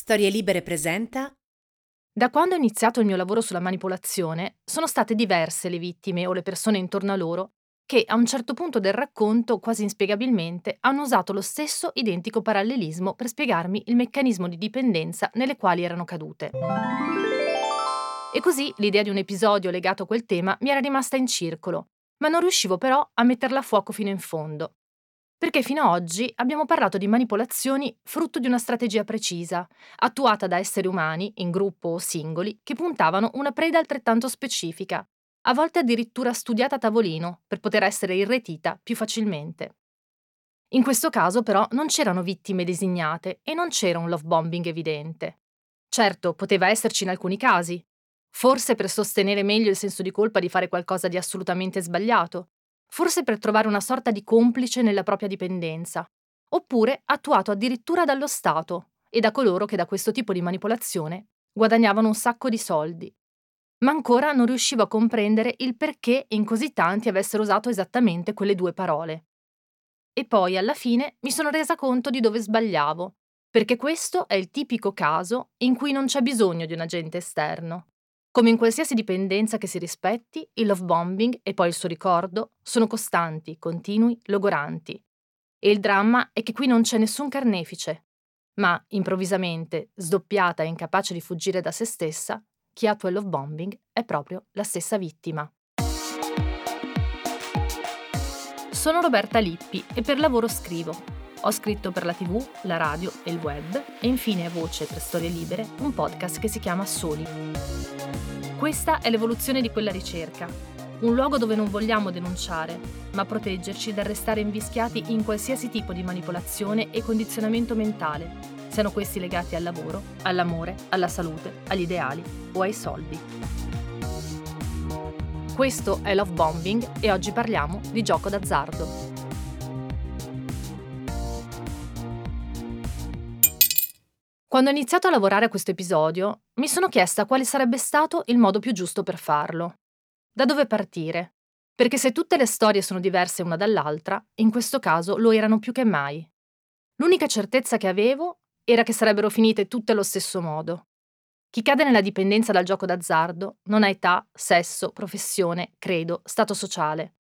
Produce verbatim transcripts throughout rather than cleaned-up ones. Storie Libere presenta. Da quando ho iniziato il mio lavoro sulla manipolazione, sono state diverse le vittime o le persone intorno a loro che a un certo punto del racconto, quasi inspiegabilmente, hanno usato lo stesso identico parallelismo per spiegarmi il meccanismo di dipendenza nelle quali erano cadute. E così l'idea di un episodio legato a quel tema mi era rimasta in circolo, ma non riuscivo però a metterla a fuoco fino in fondo. Perché fino ad oggi abbiamo parlato di manipolazioni frutto di una strategia precisa, attuata da esseri umani, in gruppo o singoli, che puntavano una preda altrettanto specifica, a volte addirittura studiata a tavolino, per poter essere irretita più facilmente. In questo caso però non c'erano vittime designate e non c'era un love bombing evidente. Certo, poteva esserci in alcuni casi, forse per sostenere meglio il senso di colpa di fare qualcosa di assolutamente sbagliato, forse per trovare una sorta di complice nella propria dipendenza, oppure attuato addirittura dallo Stato e da coloro che da questo tipo di manipolazione guadagnavano un sacco di soldi. Ma ancora non riuscivo a comprendere il perché in così tanti avessero usato esattamente quelle due parole. E poi, alla fine, mi sono resa conto di dove sbagliavo, perché questo è il tipico caso in cui non c'è bisogno di un agente esterno. Come in qualsiasi dipendenza che si rispetti, il love bombing e poi il suo ricordo sono costanti, continui, logoranti. E il dramma è che qui non c'è nessun carnefice, ma, improvvisamente, sdoppiata e incapace di fuggire da se stessa, chi attua il love bombing è proprio la stessa vittima. Sono Roberta Lippi e per lavoro scrivo. Ho scritto per la tivù, la radio e il web e infine a voce per Storie Libere un podcast che si chiama Soli. Questa è l'evoluzione di quella ricerca, un luogo dove non vogliamo denunciare, ma proteggerci dal restare invischiati in qualsiasi tipo di manipolazione e condizionamento mentale, siano questi legati al lavoro, all'amore, alla salute, agli ideali o ai soldi. Questo è Love Bombing e oggi parliamo di gioco d'azzardo. Quando ho iniziato a lavorare a questo episodio, mi sono chiesta quale sarebbe stato il modo più giusto per farlo. Da dove partire? Perché se tutte le storie sono diverse una dall'altra, in questo caso lo erano più che mai. L'unica certezza che avevo era che sarebbero finite tutte allo stesso modo. Chi cade nella dipendenza dal gioco d'azzardo non ha età, sesso, professione, credo, stato sociale.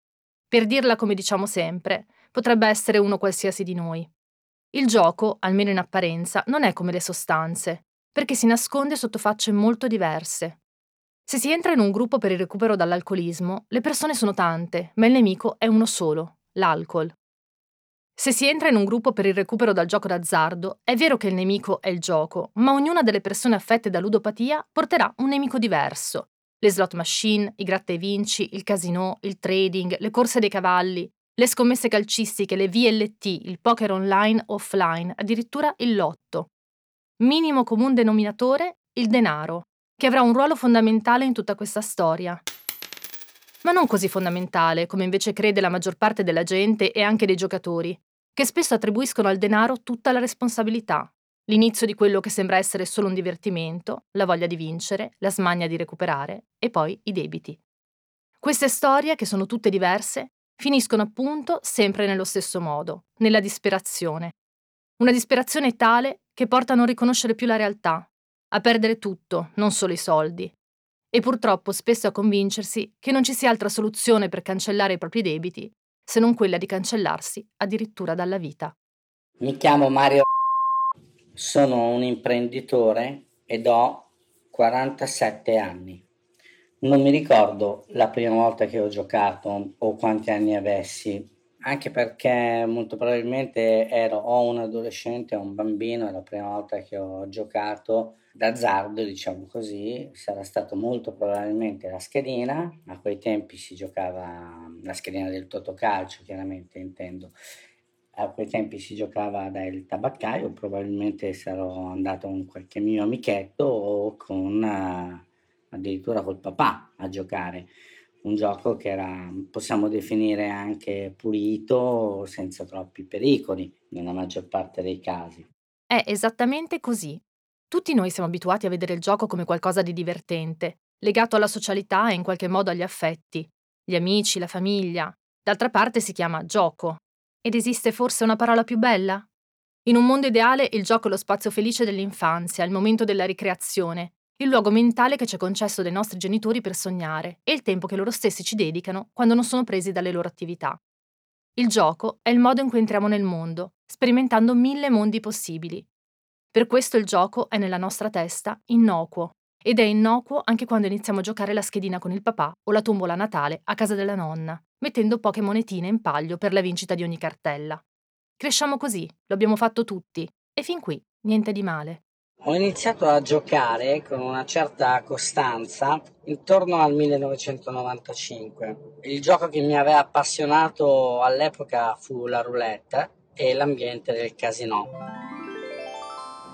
Per dirla come diciamo sempre, potrebbe essere uno qualsiasi di noi. Il gioco, almeno in apparenza, non è come le sostanze, perché si nasconde sotto facce molto diverse. Se si entra in un gruppo per il recupero dall'alcolismo, le persone sono tante, ma il nemico è uno solo, l'alcol. Se si entra in un gruppo per il recupero dal gioco d'azzardo, è vero che il nemico è il gioco, ma ognuna delle persone affette da ludopatia porterà un nemico diverso. Le slot machine, i gratta e vinci, il casinò, il trading, le corse dei cavalli, le scommesse calcistiche, le V L T, il poker online, offline, addirittura il lotto. Minimo comune denominatore, il denaro, che avrà un ruolo fondamentale in tutta questa storia. Ma non così fondamentale, come invece crede la maggior parte della gente e anche dei giocatori, che spesso attribuiscono al denaro tutta la responsabilità, l'inizio di quello che sembra essere solo un divertimento, la voglia di vincere, la smania di recuperare e poi i debiti. Queste storie, che sono tutte diverse, finiscono appunto sempre nello stesso modo, nella disperazione. Una disperazione tale che porta a non riconoscere più la realtà, a perdere tutto, non solo i soldi, e purtroppo spesso a convincersi che non ci sia altra soluzione per cancellare i propri debiti se non quella di cancellarsi addirittura dalla vita. Mi chiamo Mario, sono un imprenditore ed ho quarantasette anni. Non mi ricordo la prima volta che ho giocato o quanti anni avessi, anche perché molto probabilmente ero o un adolescente o un bambino. La prima volta che ho giocato d'azzardo, diciamo così, sarà stato molto probabilmente la schedina. A quei tempi si giocava la schedina del Totocalcio, chiaramente intendo. A quei tempi si giocava dal tabaccaio, probabilmente sarò andato con qualche mio amichetto o con... addirittura col papà a giocare, un gioco che era, possiamo definire, anche pulito, senza troppi pericoli nella maggior parte dei casi. È esattamente così. Tutti noi siamo abituati a vedere il gioco come qualcosa di divertente, legato alla socialità e in qualche modo agli affetti, gli amici, la famiglia. D'altra parte si chiama gioco. Ed esiste forse una parola più bella? In un mondo ideale, il gioco è lo spazio felice dell'infanzia, il momento della ricreazione, il luogo mentale che ci è concesso dai nostri genitori per sognare e il tempo che loro stessi ci dedicano quando non sono presi dalle loro attività. Il gioco è il modo in cui entriamo nel mondo, sperimentando mille mondi possibili. Per questo il gioco è nella nostra testa innocuo, ed è innocuo anche quando iniziamo a giocare la schedina con il papà o la tombola a Natale a casa della nonna, mettendo poche monetine in palio per la vincita di ogni cartella. Cresciamo così, lo abbiamo fatto tutti, e fin qui niente di male. Ho iniziato a giocare con una certa costanza intorno al millenovecentonovantacinque. Il gioco che mi aveva appassionato all'epoca fu la roulette e l'ambiente del casino.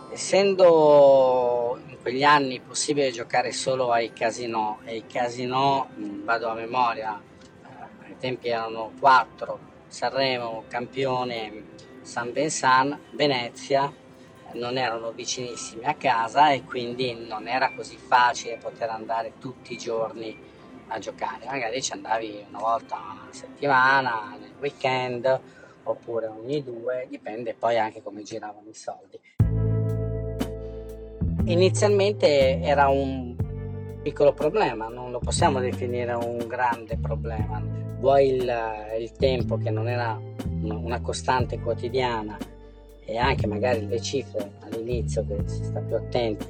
Essendo in quegli anni possibile giocare solo ai casinò, e i casinò, vado a memoria, ai tempi erano quattro, Sanremo, Campione, San Vincent, Venezia, non erano vicinissimi a casa e quindi non era così facile poter andare tutti i giorni a giocare. Magari ci andavi una volta a settimana, nel weekend, oppure ogni due, dipende poi anche come giravano i soldi. Inizialmente era un piccolo problema, non lo possiamo definire un grande problema. Vuoi il, il tempo che non era una costante quotidiana, e anche magari le cifre all'inizio, che si sta più attenti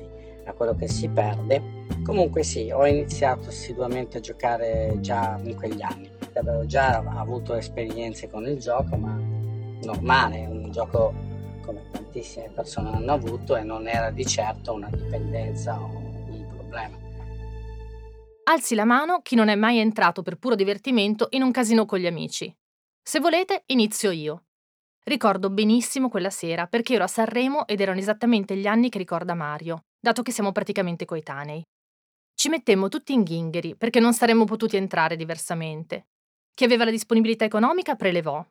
a quello che si perde. Comunque sì, ho iniziato assiduamente a giocare già in quegli anni. Avevo già avuto esperienze con il gioco, ma normale, un gioco come tantissime persone hanno avuto, e non era di certo una dipendenza o un problema. Alzi la mano chi non è mai entrato per puro divertimento in un casino con gli amici. Se volete, inizio io. Ricordo benissimo quella sera perché ero a Sanremo ed erano esattamente gli anni che ricorda Mario, dato che siamo praticamente coetanei. Ci mettemmo tutti in ghingheri perché non saremmo potuti entrare diversamente. Chi aveva la disponibilità economica prelevò.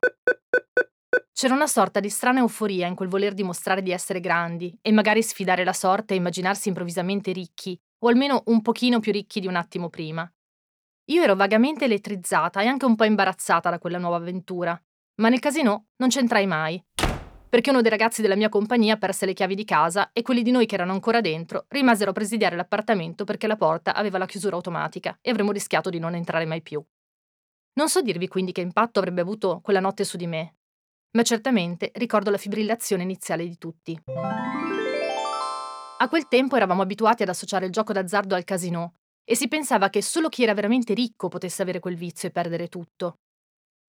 C'era una sorta di strana euforia in quel voler dimostrare di essere grandi e magari sfidare la sorte e immaginarsi improvvisamente ricchi, o almeno un pochino più ricchi di un attimo prima. Io ero vagamente elettrizzata e anche un po' imbarazzata da quella nuova avventura. Ma nel casino non c'entrai mai, perché uno dei ragazzi della mia compagnia perse le chiavi di casa e quelli di noi che erano ancora dentro rimasero a presidiare l'appartamento perché la porta aveva la chiusura automatica e avremmo rischiato di non entrare mai più. Non so dirvi quindi che impatto avrebbe avuto quella notte su di me, ma certamente ricordo la fibrillazione iniziale di tutti. A quel tempo eravamo abituati ad associare il gioco d'azzardo al casinò e si pensava che solo chi era veramente ricco potesse avere quel vizio e perdere tutto.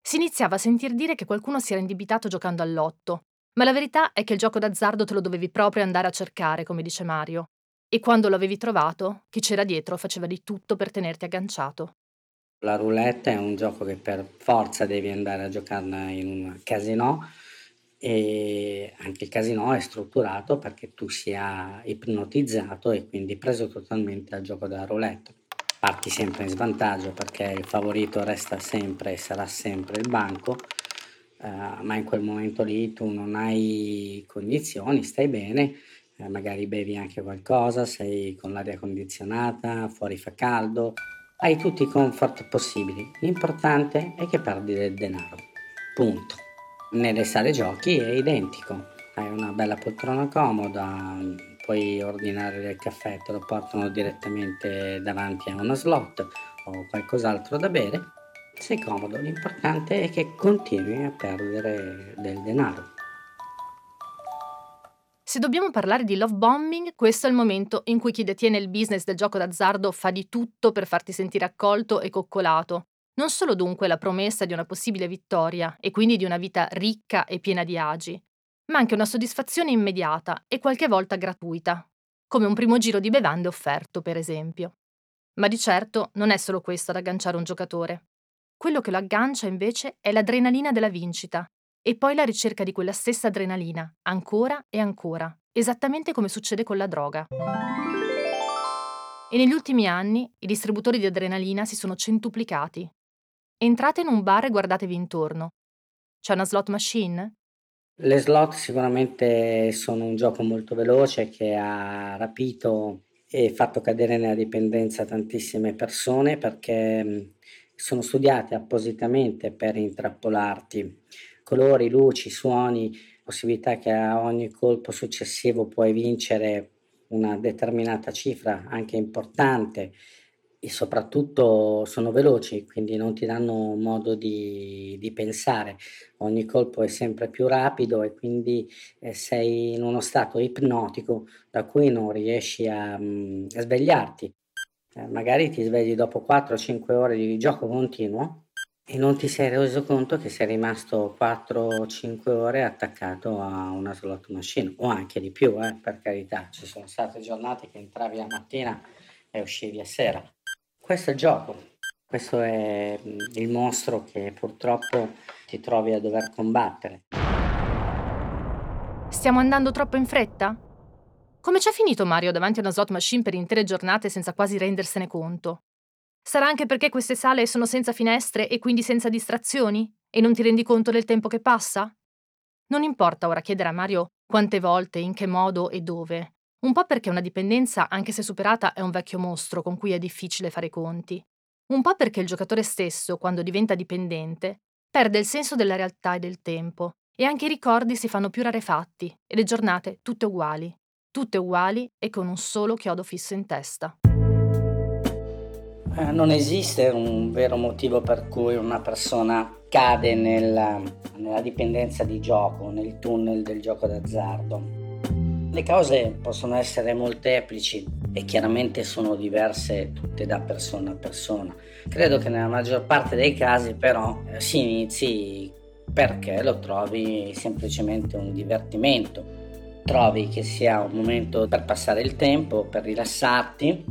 Si iniziava a sentir dire che qualcuno si era indebitato giocando al lotto, ma la verità è che il gioco d'azzardo te lo dovevi proprio andare a cercare, come dice Mario, e quando lo avevi trovato, chi c'era dietro faceva di tutto per tenerti agganciato. La roulette è un gioco che per forza devi andare a giocarne in un casinò, e anche il casinò è strutturato perché tu sia ipnotizzato e quindi preso totalmente al gioco della roulette. Parti sempre in svantaggio perché il favorito resta sempre e sarà sempre il banco, eh, ma in quel momento lì tu non hai condizioni, stai bene, eh, magari bevi anche qualcosa, sei con l'aria condizionata, fuori fa caldo, hai tutti i comfort possibili. L'importante è che perdi del denaro, punto. Nelle sale giochi è identico, hai una bella poltrona comoda, puoi ordinare del caffè, te lo portano direttamente davanti a uno slot o qualcos'altro da bere, sei comodo, l'importante è che continui a perdere del denaro. Se dobbiamo parlare di love bombing, questo è il momento in cui chi detiene il business del gioco d'azzardo fa di tutto per farti sentire accolto e coccolato. Non solo dunque la promessa di una possibile vittoria e quindi di una vita ricca e piena di agi, ma anche una soddisfazione immediata e qualche volta gratuita, come un primo giro di bevande offerto, per esempio. Ma di certo non è solo questo ad agganciare un giocatore. Quello che lo aggancia, invece, è l'adrenalina della vincita, e poi la ricerca di quella stessa adrenalina, ancora e ancora, esattamente come succede con la droga. E negli ultimi anni i distributori di adrenalina si sono centuplicati. Entrate in un bar e guardatevi intorno. C'è una slot machine? Le slot sicuramente sono un gioco molto veloce che ha rapito e fatto cadere nella dipendenza tantissime persone, perché sono studiate appositamente per intrappolarti. Colori, luci, suoni, possibilità che a ogni colpo successivo puoi vincere una determinata cifra, anche importante, e soprattutto sono veloci, quindi non ti danno modo di, di pensare. Ogni colpo è sempre più rapido e quindi eh, sei in uno stato ipnotico da cui non riesci a, mh, a svegliarti. Eh, magari ti svegli dopo quattro cinque ore di gioco continuo e non ti sei reso conto che sei rimasto quattro cinque ore attaccato a una slot machine, o anche di più, eh, per carità. Ci sono state giornate che entravi la mattina e uscivi a sera. Questo è il gioco, questo è il mostro che purtroppo ti trovi a dover combattere. Stiamo andando troppo in fretta? Come c'è finito Mario davanti a una slot machine per intere giornate senza quasi rendersene conto? Sarà anche perché queste sale sono senza finestre e quindi senza distrazioni? E non ti rendi conto del tempo che passa? Non importa ora chiedere a Mario quante volte, in che modo e dove. Un po' perché una dipendenza, anche se superata, è un vecchio mostro con cui è difficile fare i conti. Un po' perché il giocatore stesso, quando diventa dipendente, perde il senso della realtà e del tempo, e anche i ricordi si fanno più rarefatti, e le giornate tutte uguali. Tutte uguali e con un solo chiodo fisso in testa. Non esiste un vero motivo per cui una persona cade nella, nella dipendenza di gioco, nel tunnel del gioco d'azzardo. Le cause possono essere molteplici e chiaramente sono diverse tutte da persona a persona. Credo che nella maggior parte dei casi però eh, si inizi perché lo trovi semplicemente un divertimento. Trovi che sia un momento per passare il tempo, per rilassarti,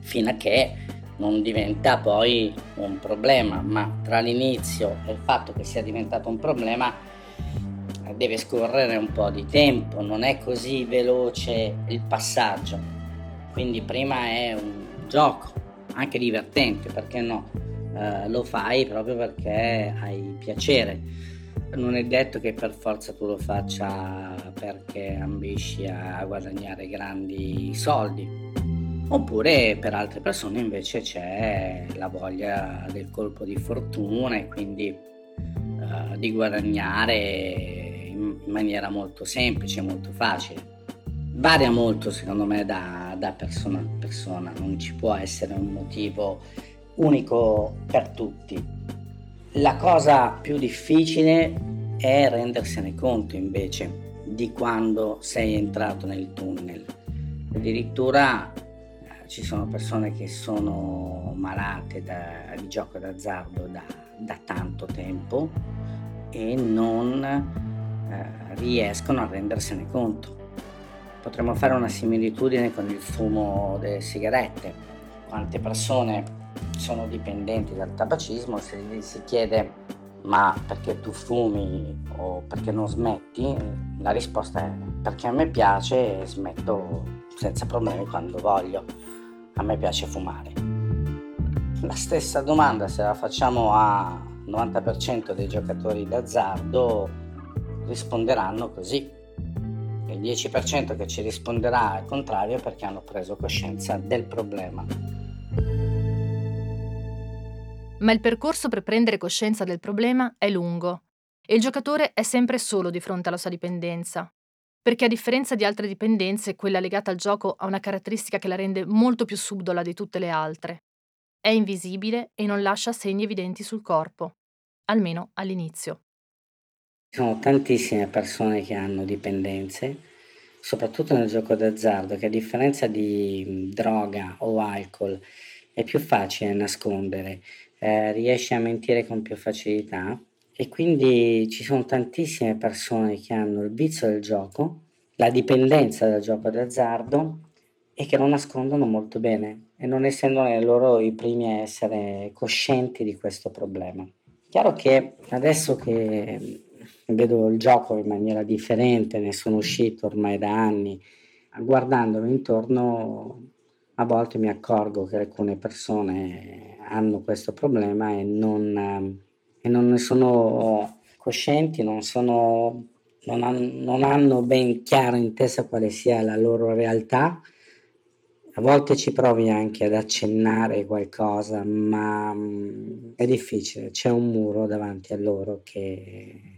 fino a che non diventa poi un problema, ma tra l'inizio e il fatto che sia diventato un problema deve scorrere un po' di tempo, non è così veloce il passaggio, quindi prima è un gioco, anche divertente, perché no? Eh, lo fai proprio perché hai piacere, non è detto che per forza tu lo faccia perché ambisci a guadagnare grandi soldi, oppure per altre persone invece c'è la voglia del colpo di fortuna e quindi eh, di guadagnare in maniera molto semplice, molto facile. Varia molto secondo me da, da persona a persona, non ci può essere un motivo unico per tutti. La cosa più difficile è rendersene conto invece di quando sei entrato nel tunnel. Addirittura eh, ci sono persone che sono malate da, di gioco d'azzardo da, da tanto tempo e non Eh, riescono a rendersene conto. Potremmo fare una similitudine con il fumo delle sigarette. Quante persone sono dipendenti dal tabacismo, se gli si chiede ma perché tu fumi o perché non smetti, la risposta è perché a me piace e smetto senza problemi quando voglio, a me piace fumare. La stessa domanda se la facciamo al novanta per cento dei giocatori d'azzardo risponderanno così. Il dieci per cento che ci risponderà al contrario perché hanno preso coscienza del problema. Ma il percorso per prendere coscienza del problema è lungo e il giocatore è sempre solo di fronte alla sua dipendenza, perché a differenza di altre dipendenze, quella legata al gioco ha una caratteristica che la rende molto più subdola di tutte le altre. È invisibile e non lascia segni evidenti sul corpo, almeno all'inizio. Ci sono tantissime persone che hanno dipendenze, soprattutto nel gioco d'azzardo, che a differenza di droga o alcol è più facile nascondere, eh, riesci a mentire con più facilità e quindi ci sono tantissime persone che hanno il vizio del gioco, la dipendenza dal gioco d'azzardo e che lo nascondono molto bene e non essendo loro i primi a essere coscienti di questo problema. Chiaro che adesso che vedo il gioco in maniera differente, ne sono uscito ormai da anni, guardandolo intorno a volte mi accorgo che alcune persone hanno questo problema e non, e non ne sono coscienti, non, sono, non, hanno, non hanno ben chiaro in testa quale sia la loro realtà. A volte ci provi anche ad accennare qualcosa, ma è difficile, c'è un muro davanti a loro che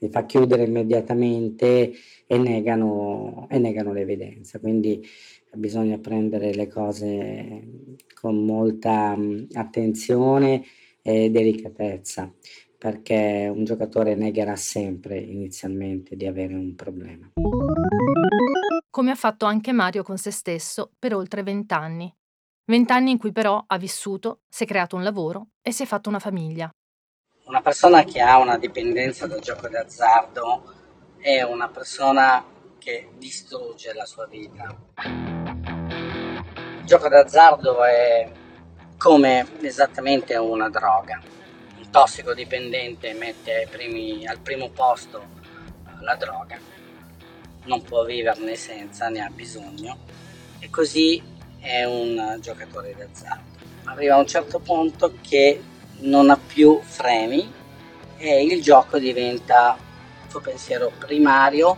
li fa chiudere immediatamente e negano, e negano l'evidenza. Quindi bisogna prendere le cose con molta attenzione e delicatezza, perché un giocatore negherà sempre inizialmente di avere un problema. Come ha fatto anche Mario con se stesso per oltre vent'anni. Vent'anni in cui però ha vissuto, si è creato un lavoro e si è fatto una famiglia. Una persona che ha una dipendenza dal gioco d'azzardo è una persona che distrugge la sua vita. Il gioco d'azzardo è come esattamente una droga. Un tossicodipendente mette ai primi, al primo posto la droga. Non può viverne senza, ne ha bisogno. E così è un giocatore d'azzardo. Arriva a un certo punto che non ha più freni e il gioco diventa il suo pensiero primario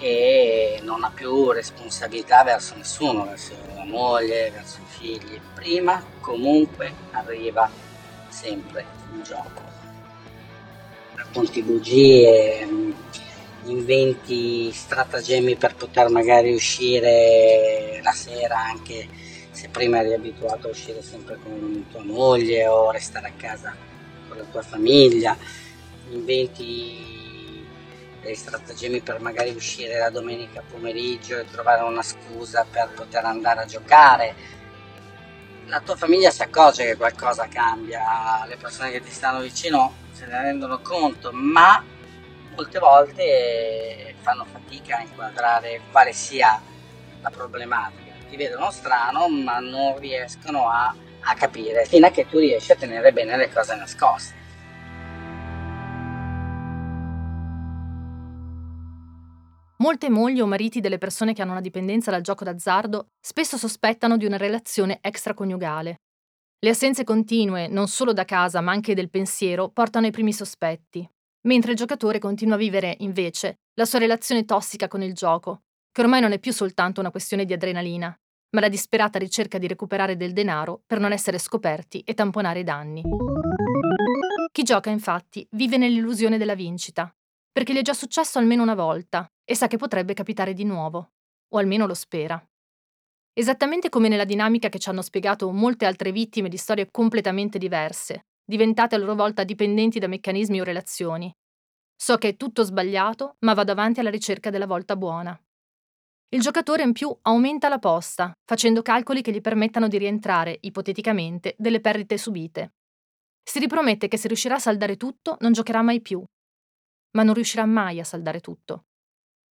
e non ha più responsabilità verso nessuno, verso la moglie, verso i figli. Prima comunque arriva sempre il gioco. Racconti bugie, inventi stratagemmi per poter magari uscire la sera anche se prima eri abituato a uscire sempre con tua moglie o restare a casa con la tua famiglia, inventi dei stratagemmi per magari uscire la domenica pomeriggio e trovare una scusa per poter andare a giocare. La tua famiglia si accorge che qualcosa cambia, le persone che ti stanno vicino se ne rendono conto, ma molte volte fanno fatica a inquadrare quale sia la problematica. Ti vedono strano ma non riescono a, a capire, fino a che tu riesci a tenere bene le cose nascoste. Molte mogli o mariti delle persone che hanno una dipendenza dal gioco d'azzardo spesso sospettano di una relazione extraconiugale. Le assenze continue, non solo da casa ma anche del pensiero, portano ai primi sospetti, mentre il giocatore continua a vivere, invece, la sua relazione tossica con il gioco, che ormai non è più soltanto una questione di adrenalina, ma la disperata ricerca di recuperare del denaro per non essere scoperti e tamponare i danni. Chi gioca, infatti, vive nell'illusione della vincita, perché gli è già successo almeno una volta e sa che potrebbe capitare di nuovo, o almeno lo spera. Esattamente come nella dinamica che ci hanno spiegato molte altre vittime di storie completamente diverse, diventate a loro volta dipendenti da meccanismi o relazioni. So che è tutto sbagliato, ma vado avanti alla ricerca della volta buona. Il giocatore in più aumenta la posta, facendo calcoli che gli permettano di rientrare, ipoteticamente, delle perdite subite. Si ripromette che se riuscirà a saldare tutto, non giocherà mai più. Ma non riuscirà mai a saldare tutto.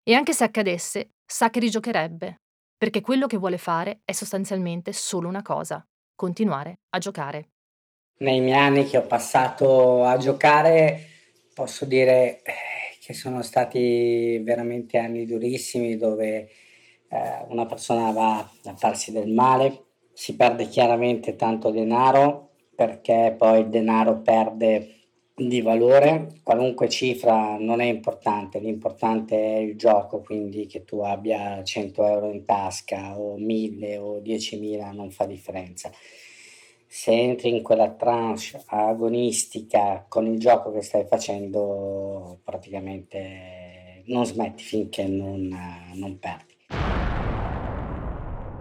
E anche se accadesse, sa che rigiocherebbe, perché quello che vuole fare è sostanzialmente solo una cosa: continuare a giocare. Nei miei anni che ho passato a giocare, posso dire che sono stati veramente anni durissimi dove una persona va a farsi del male, si perde chiaramente tanto denaro, perché poi il denaro perde di valore, qualunque cifra non è importante, l'importante è il gioco, quindi che tu abbia cento euro in tasca o mille o diecimila non fa differenza. Se entri in quella tranche agonistica con il gioco che stai facendo, praticamente non smetti finché non, non perdi.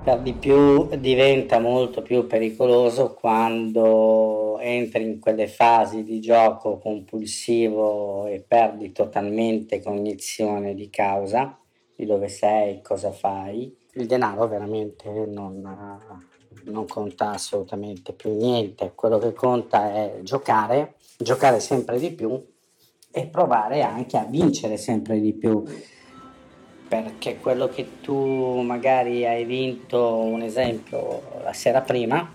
Per di più diventa molto più pericoloso quando entri in quelle fasi di gioco compulsivo e perdi totalmente cognizione di causa, di dove sei, cosa fai. Il denaro veramente non, non conta assolutamente più niente. Quello che conta è giocare, giocare sempre di più e provare anche a vincere sempre di più. Perché quello che tu magari hai vinto, un esempio, la sera prima,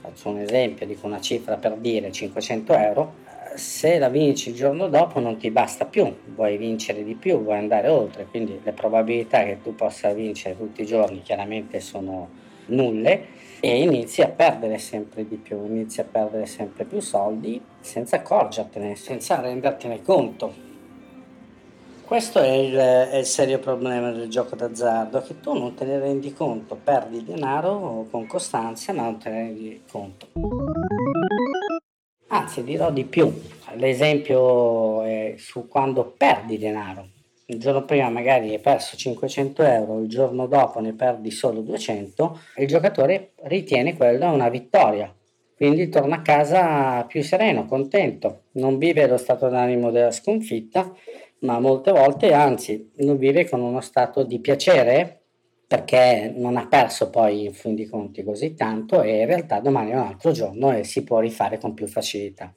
faccio un esempio, dico una cifra per dire cinquecento euro, se la vinci il giorno dopo non ti basta più, vuoi vincere di più, vuoi andare oltre, quindi le probabilità che tu possa vincere tutti i giorni chiaramente sono nulle e inizi a perdere sempre di più, inizi a perdere sempre più soldi senza accorgertene, senza rendertene conto. Questo è il, è il serio problema del gioco d'azzardo, che tu non te ne rendi conto, perdi denaro con costanza ma non te ne rendi conto. Anzi, dirò di più, l'esempio è su quando perdi denaro. Il giorno prima magari hai perso cinquecento euro, il giorno dopo ne perdi solo duecento, e il giocatore ritiene quella una vittoria. Quindi torna a casa più sereno, contento, non vive lo stato d'animo della sconfitta, ma molte volte, anzi, lo vive con uno stato di piacere, perché non ha perso poi in fin dei conti così tanto, e in realtà domani è un altro giorno e si può rifare con più facilità.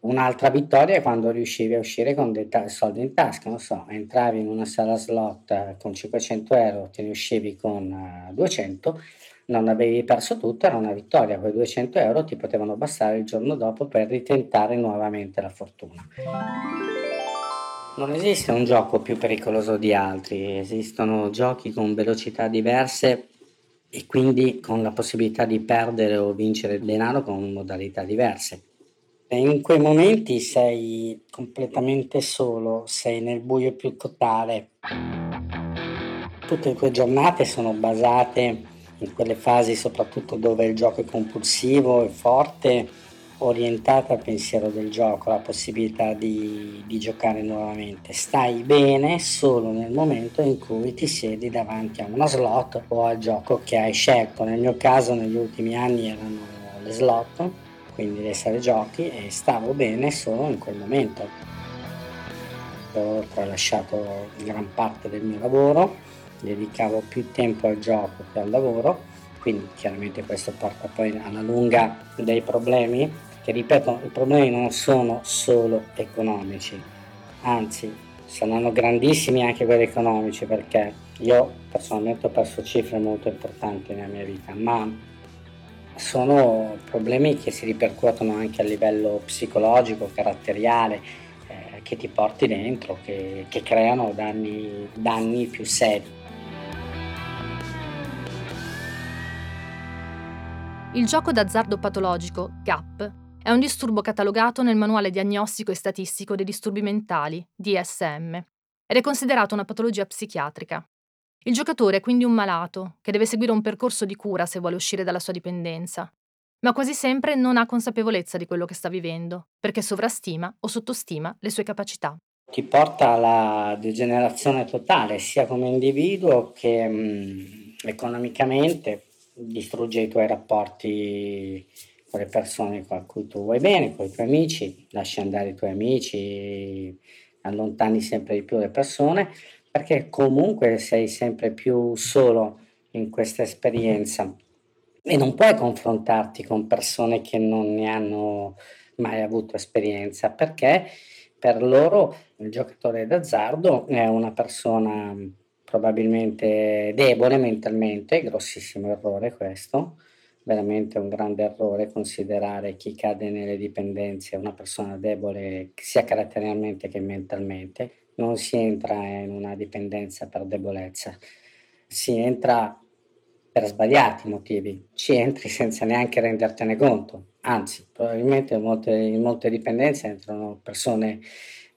Un'altra vittoria è quando riuscivi a uscire con dei ta- soldi in tasca, non so, entravi in una sala slot con cinquecento euro, te ne uscivi con uh, duecento, non avevi perso tutto, era una vittoria, quei duecento euro ti potevano bastare il giorno dopo per ritentare nuovamente la fortuna. Non esiste un gioco più pericoloso di altri, esistono giochi con velocità diverse e quindi con la possibilità di perdere o vincere denaro con modalità diverse. In quei momenti sei completamente solo, sei nel buio più totale. Tutte le tue giornate sono basate in quelle fasi, soprattutto dove il gioco è compulsivo e forte, orientata al pensiero del gioco, alla possibilità di, di giocare nuovamente. Stai bene solo nel momento in cui ti siedi davanti a uno slot o al gioco che hai scelto. Nel mio caso, negli ultimi anni erano le slot, quindi le sale giochi, e stavo bene solo in quel momento. Ho tralasciato gran parte del mio lavoro, dedicavo più tempo al gioco che al lavoro, quindi chiaramente questo porta poi alla lunga dei problemi, che ripeto, i problemi non sono solo economici, anzi saranno grandissimi anche quelli economici, perché io personalmente ho perso cifre molto importanti nella mia vita, ma sono problemi che si ripercuotono anche a livello psicologico, caratteriale, eh, che ti porti dentro, che, che creano danni, danni più seri. Il gioco d'azzardo patologico, G A P, è un disturbo catalogato nel Manuale diagnostico e statistico dei disturbi mentali, D S M, ed è considerato una patologia psichiatrica. Il giocatore è quindi un malato, che deve seguire un percorso di cura se vuole uscire dalla sua dipendenza, ma quasi sempre non ha consapevolezza di quello che sta vivendo, perché sovrastima o sottostima le sue capacità. Ti porta alla degenerazione totale, sia come individuo che mh, economicamente, distrugge i tuoi rapporti con le persone a cui tu vuoi bene, con i tuoi amici, lasci andare i tuoi amici, allontani sempre di più le persone, perché comunque sei sempre più solo in questa esperienza e non puoi confrontarti con persone che non ne hanno mai avuto esperienza, perché per loro il giocatore d'azzardo è una persona probabilmente debole mentalmente, grossissimo errore questo, veramente un grande errore considerare chi cade nelle dipendenze una persona debole sia caratterialmente che mentalmente. Non si entra in una dipendenza per debolezza, si entra per sbagliati motivi, ci entri senza neanche rendertene conto, anzi probabilmente in molte, in molte dipendenze entrano persone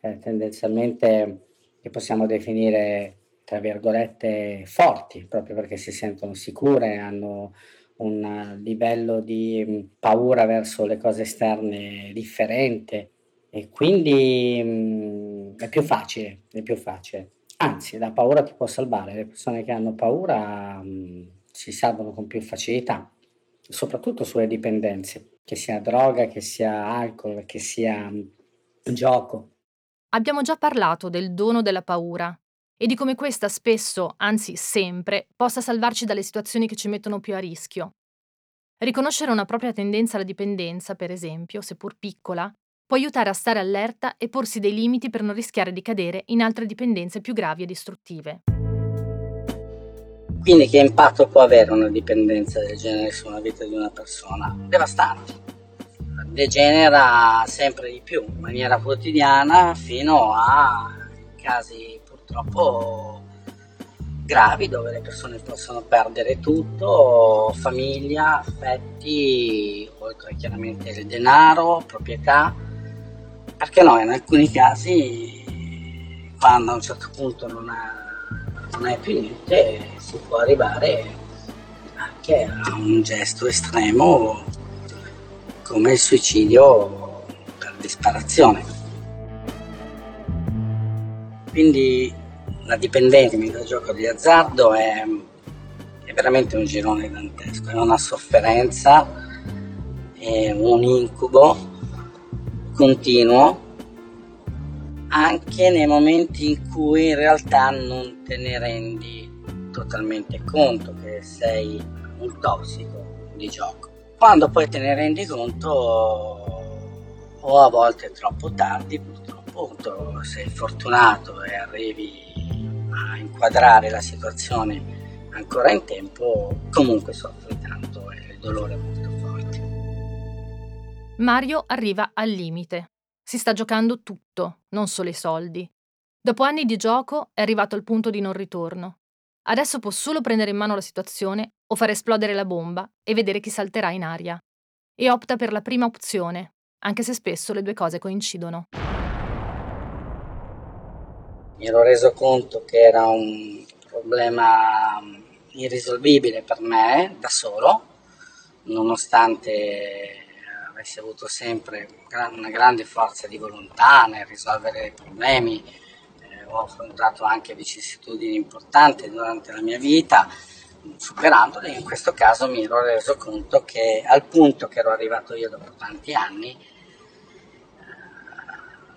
eh, tendenzialmente che possiamo definire tra virgolette forti, proprio perché si sentono sicure, hanno un livello di paura verso le cose esterne differente e quindi mh, È più facile, è più facile. Anzi, la paura ti può salvare. Le persone che hanno paura mh, si salvano con più facilità, soprattutto sulle dipendenze, che sia droga, che sia alcol, che sia mh, gioco. Abbiamo già parlato del dono della paura e di come questa spesso, anzi sempre, possa salvarci dalle situazioni che ci mettono più a rischio. Riconoscere una propria tendenza alla dipendenza, per esempio, seppur piccola, può aiutare a stare allerta e porsi dei limiti per non rischiare di cadere in altre dipendenze più gravi e distruttive. Quindi che impatto può avere una dipendenza del genere sulla vita di una persona? Devastante. Degenera sempre di più in maniera quotidiana fino a casi purtroppo gravi dove le persone possono perdere tutto, famiglia, affetti, oltre chiaramente il denaro, proprietà. Perché no, in alcuni casi, quando a un certo punto non hai più niente, si può arrivare anche a un gesto estremo come il suicidio per disparazione. Quindi la dipendenza dal gioco di azzardo è, è veramente un girone dantesco, è una sofferenza, è un incubo continuo anche nei momenti in cui in realtà non te ne rendi totalmente conto che sei un tossico di gioco. Quando poi te ne rendi conto, o a volte è troppo tardi, purtroppo sei fortunato e arrivi a inquadrare la situazione ancora in tempo, comunque soffri tanto e il dolore è molto forte. Mario arriva al limite. Si sta giocando tutto, non solo i soldi. Dopo anni di gioco è arrivato al punto di non ritorno. Adesso può solo prendere in mano la situazione o far esplodere la bomba e vedere chi salterà in aria. E opta per la prima opzione, anche se spesso le due cose coincidono. Mi ero reso conto che era un problema irrisolvibile per me, da solo, nonostante avessi avuto sempre una grande forza di volontà nel risolvere i problemi. Ho affrontato anche vicissitudini importanti durante la mia vita, superandole. In questo caso mi ero reso conto che al punto che ero arrivato io dopo tanti anni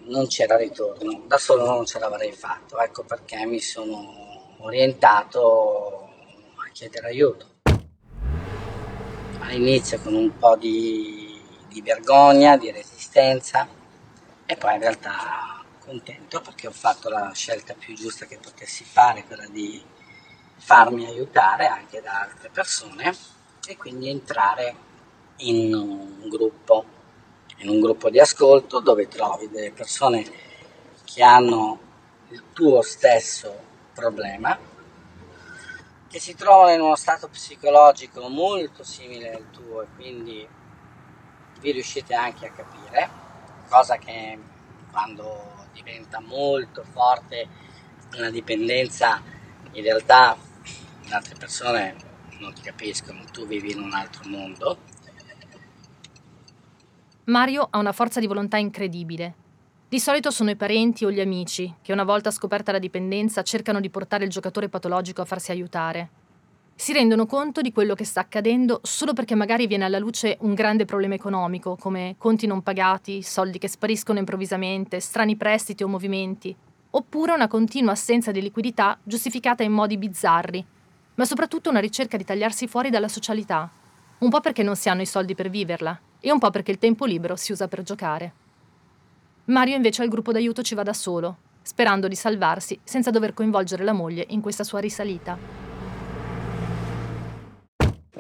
non c'era ritorno, da solo non ce l'avrei fatto, ecco perché mi sono orientato a chiedere aiuto. All'inizio con un po' di, di vergogna, di resistenza, e poi in realtà contento perché ho fatto la scelta più giusta che potessi fare, quella di farmi aiutare anche da altre persone e quindi entrare in un gruppo, in un gruppo di ascolto dove trovi delle persone che hanno il tuo stesso problema, che si trovano in uno stato psicologico molto simile al tuo e quindi vi riuscite anche a capire, cosa che quando diventa molto forte una dipendenza, in realtà le altre persone non ti capiscono, tu vivi in un altro mondo. Mario ha una forza di volontà incredibile. Di solito sono i parenti o gli amici che una volta scoperta la dipendenza cercano di portare il giocatore patologico a farsi aiutare. Si rendono conto di quello che sta accadendo solo perché magari viene alla luce un grande problema economico, come conti non pagati, soldi che spariscono improvvisamente, strani prestiti o movimenti, oppure una continua assenza di liquidità giustificata in modi bizzarri, ma soprattutto una ricerca di tagliarsi fuori dalla socialità, un po' perché non si hanno i soldi per viverla e un po' perché il tempo libero si usa per giocare. Mario invece al gruppo d'aiuto ci va da solo, sperando di salvarsi senza dover coinvolgere la moglie in questa sua risalita.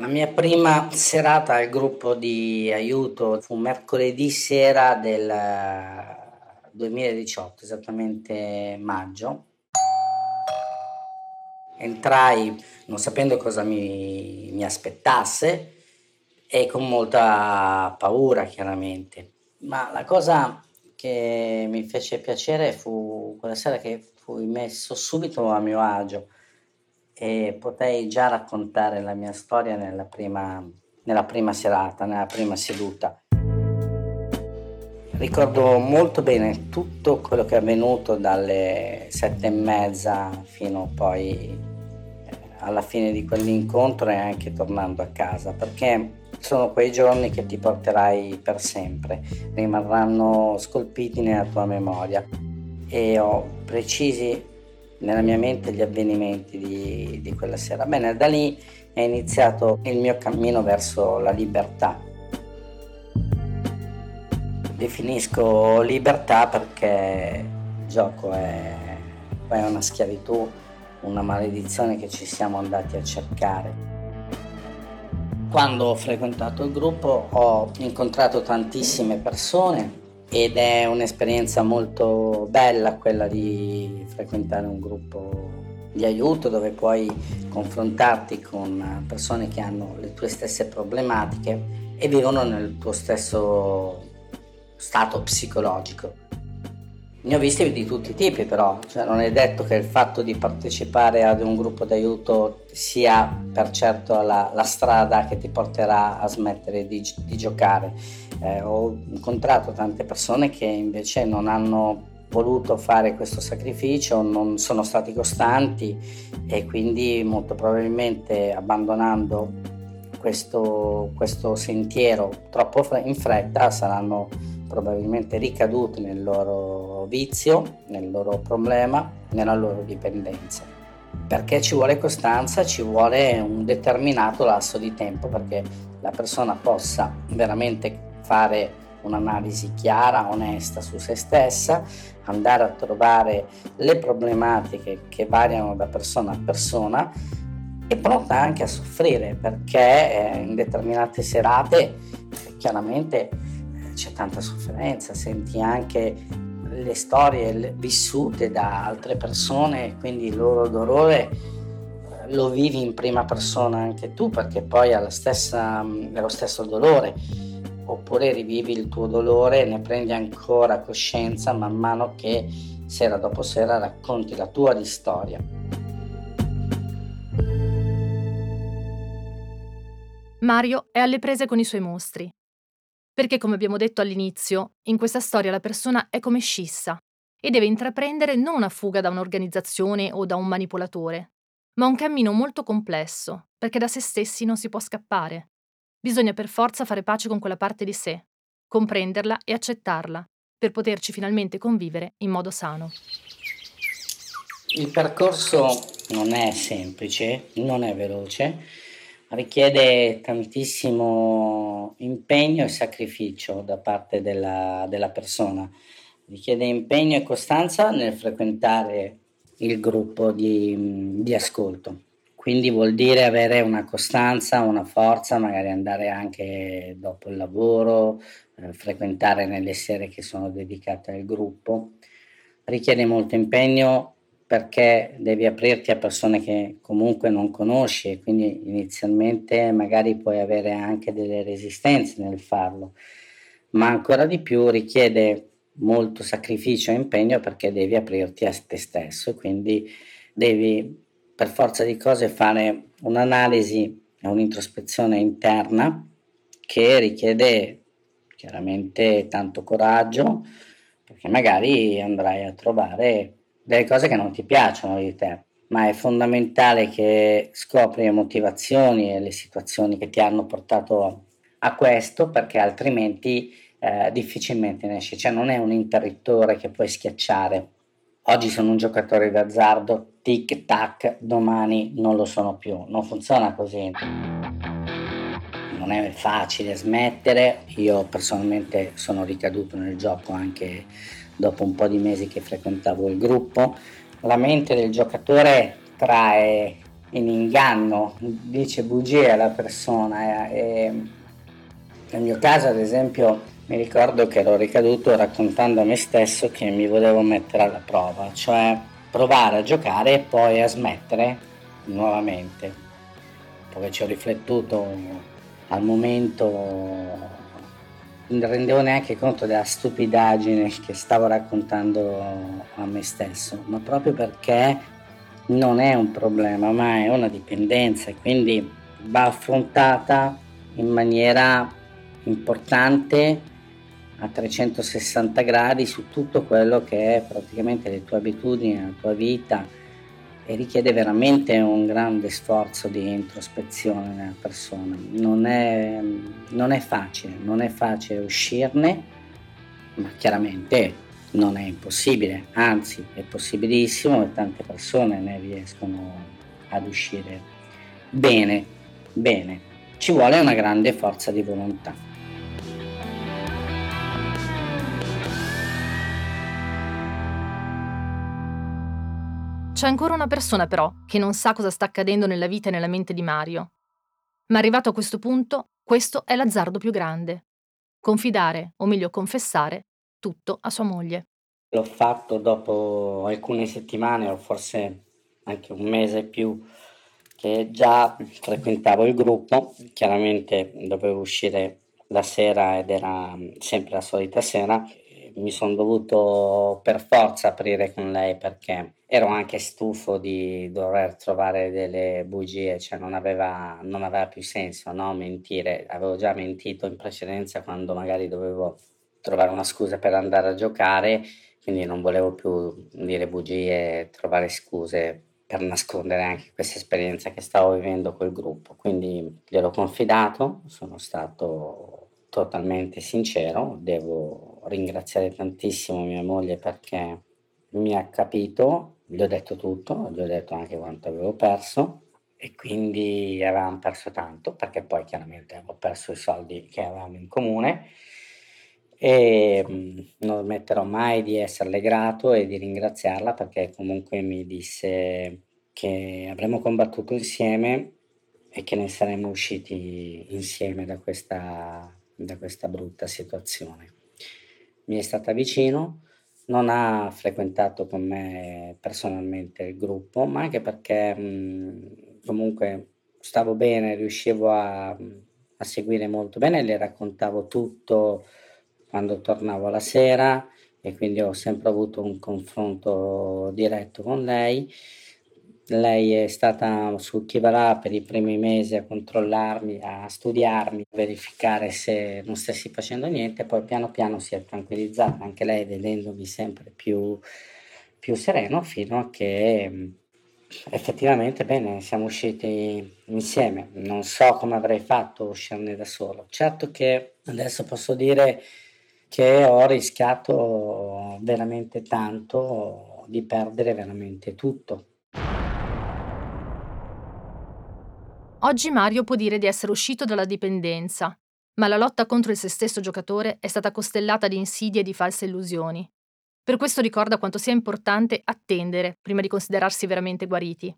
La mia prima serata al gruppo di aiuto fu mercoledì sera del duemiladiciotto, esattamente maggio. Entrai non sapendo cosa mi, mi aspettasse e con molta paura, chiaramente. Ma la cosa che mi fece piacere fu quella sera che fui messo subito a mio agio. E potei già raccontare la mia storia nella prima, nella prima serata, nella prima seduta. Ricordo molto bene tutto quello che è avvenuto dalle sette e mezza fino poi alla fine di quell'incontro e anche tornando a casa, perché sono quei giorni che ti porterai per sempre, rimarranno scolpiti nella tua memoria e ho precisi nella mia mente gli avvenimenti di, di quella sera. Bene, da lì è iniziato il mio cammino verso la libertà. Definisco libertà perché il gioco è, è una schiavitù, una maledizione che ci siamo andati a cercare. Quando ho frequentato il gruppo ho incontrato tantissime persone ed è un'esperienza molto bella quella di frequentare un gruppo di aiuto dove puoi confrontarti con persone che hanno le tue stesse problematiche e vivono nel tuo stesso stato psicologico. Ne ho visti di tutti i tipi, però, cioè, non è detto che il fatto di partecipare ad un gruppo d'aiuto sia per certo la, la strada che ti porterà a smettere di, di giocare. Eh, ho incontrato tante persone che invece non hanno voluto fare questo sacrificio, non sono stati costanti e quindi molto probabilmente abbandonando questo, questo sentiero troppo in fretta saranno probabilmente ricaduti nel loro vizio, nel loro problema, nella loro dipendenza. Perché ci vuole costanza, ci vuole un determinato lasso di tempo perché la persona possa veramente fare un'analisi chiara, onesta su se stessa, andare a trovare le problematiche che variano da persona a persona e pronta anche a soffrire perché in determinate serate chiaramente c'è tanta sofferenza, senti anche le storie vissute da altre persone, quindi il loro dolore lo vivi in prima persona anche tu perché poi ha la stessa, è lo stesso dolore. Oppure rivivi il tuo dolore e ne prendi ancora coscienza man mano che sera dopo sera racconti la tua di storia. Mario è alle prese con i suoi mostri. Perché, come abbiamo detto all'inizio, in questa storia la persona è come scissa e deve intraprendere non una fuga da un'organizzazione o da un manipolatore, ma un cammino molto complesso, perché da se stessi non si può scappare. Bisogna per forza fare pace con quella parte di sé, comprenderla e accettarla, per poterci finalmente convivere in modo sano. Il percorso non è semplice, non è veloce, richiede tantissimo impegno e sacrificio da parte della, della persona. Richiede impegno e costanza nel frequentare il gruppo di, di ascolto. Quindi vuol dire avere una costanza, una forza, magari andare anche dopo il lavoro, eh, frequentare nelle sere che sono dedicate al gruppo. Richiede molto impegno perché devi aprirti a persone che comunque non conosci e quindi inizialmente magari puoi avere anche delle resistenze nel farlo, ma ancora di più richiede molto sacrificio e impegno perché devi aprirti a te stesso e quindi devi per forza di cose fare un'analisi e un'introspezione interna che richiede chiaramente tanto coraggio perché magari andrai a trovare delle cose che non ti piacciono di te, ma è fondamentale che scopri le motivazioni e le situazioni che ti hanno portato a questo perché altrimenti eh, difficilmente ne esci, cioè non è un interruttore che puoi schiacciare. Oggi sono un giocatore d'azzardo, tic tac, domani non lo sono più. Non funziona così. Non è facile smettere. Io personalmente sono ricaduto nel gioco anche dopo un po' di mesi che frequentavo il gruppo. La mente del giocatore trae in inganno, dice bugie alla persona. E nel mio caso, ad esempio, mi ricordo che ero ricaduto raccontando a me stesso che mi volevo mettere alla prova, cioè provare a giocare e poi a smettere nuovamente. Poi ci ho riflettuto, al momento non rendevo neanche conto della stupidaggine che stavo raccontando a me stesso, ma proprio perché non è un problema, ma è una dipendenza, quindi va affrontata in maniera importante a trecentosessanta gradi su tutto quello che è praticamente le tue abitudini, la tua vita e richiede veramente un grande sforzo di introspezione nella persona. Non è, non è facile, non è facile uscirne, ma chiaramente non è impossibile, anzi è possibilissimo e tante persone ne riescono ad uscire bene, bene. Ci vuole una grande forza di volontà. C'è ancora una persona però che non sa cosa sta accadendo nella vita e nella mente di Mario. Ma arrivato a questo punto, questo è l'azzardo più grande. Confidare, o meglio confessare, tutto a sua moglie. L'ho fatto dopo alcune settimane o forse anche un mese e più che già frequentavo il gruppo. Chiaramente dovevo uscire la sera ed era sempre la solita sera. mi sono dovuto per forza aprire con lei perché ero anche stufo di dover trovare delle bugie, cioè non aveva, non aveva più senso, no? Mentire. Avevo già mentito in precedenza quando magari dovevo trovare una scusa per andare a giocare, quindi non volevo più dire bugie, trovare scuse per nascondere anche questa esperienza che stavo vivendo col gruppo. Quindi gliel'ho confidato, sono stato totalmente sincero, devo ringraziare tantissimo mia moglie perché mi ha capito, gli ho detto tutto, gli ho detto anche quanto avevo perso e quindi avevamo perso tanto, perché poi chiaramente avevo perso i soldi che avevamo in comune e non smetterò mai di esserle grato e di ringraziarla, perché comunque mi disse che avremmo combattuto insieme e che ne saremmo usciti insieme da questa, da questa brutta situazione. Mi è stata vicino, non ha frequentato con me personalmente il gruppo, ma anche perché mh, comunque stavo bene, riuscivo a, a seguire molto bene, le raccontavo tutto quando tornavo la sera e quindi ho sempre avuto un confronto diretto con lei. Lei è stata su Chi Varà per i primi mesi a controllarmi, a studiarmi, a verificare se non stessi facendo niente, poi piano piano si è tranquillizzata anche lei, vedendomi sempre più, più sereno, fino a che effettivamente bene, siamo usciti insieme. Non so come avrei fatto a uscirne da solo. Certo che adesso posso dire che ho rischiato veramente tanto di perdere veramente tutto. Oggi Mario può dire di essere uscito dalla dipendenza, ma la lotta contro il se stesso giocatore è stata costellata di insidie e di false illusioni. Per questo ricorda quanto sia importante attendere prima di considerarsi veramente guariti.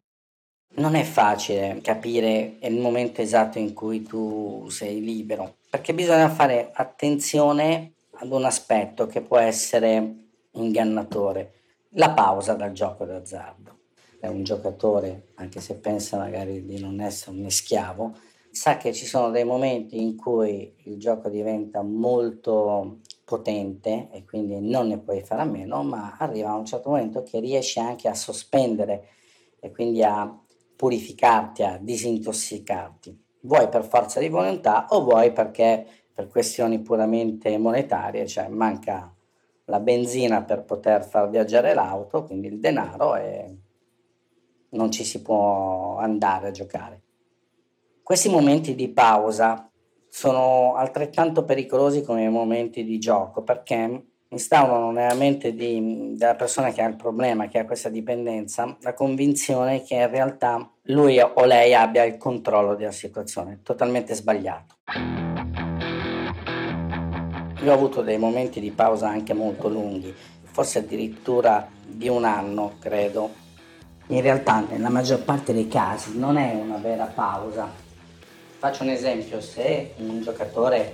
Non è facile capire il momento esatto in cui tu sei libero, perché bisogna fare attenzione ad un aspetto che può essere ingannatore: la pausa dal gioco d'azzardo. Un giocatore, anche se pensa magari di non essere un schiavo, sa che ci sono dei momenti in cui il gioco diventa molto potente e quindi non ne puoi fare a meno, ma arriva a un certo momento che riesci anche a sospendere e quindi a purificarti, a disintossicarti. Vuoi per forza di volontà o vuoi perché per questioni puramente monetarie, cioè manca la benzina per poter far viaggiare l'auto, quindi il denaro, e non ci si può andare a giocare. Questi momenti di pausa sono altrettanto pericolosi come i momenti di gioco, perché instaurano nella mente di, della persona che ha il problema, che ha questa dipendenza, la convinzione che in realtà lui o lei abbia il controllo della situazione. Totalmente sbagliato. Io ho avuto dei momenti di pausa anche molto lunghi, forse addirittura di un anno, credo. In realtà nella maggior parte dei casi non è una vera pausa. Faccio un esempio: se un giocatore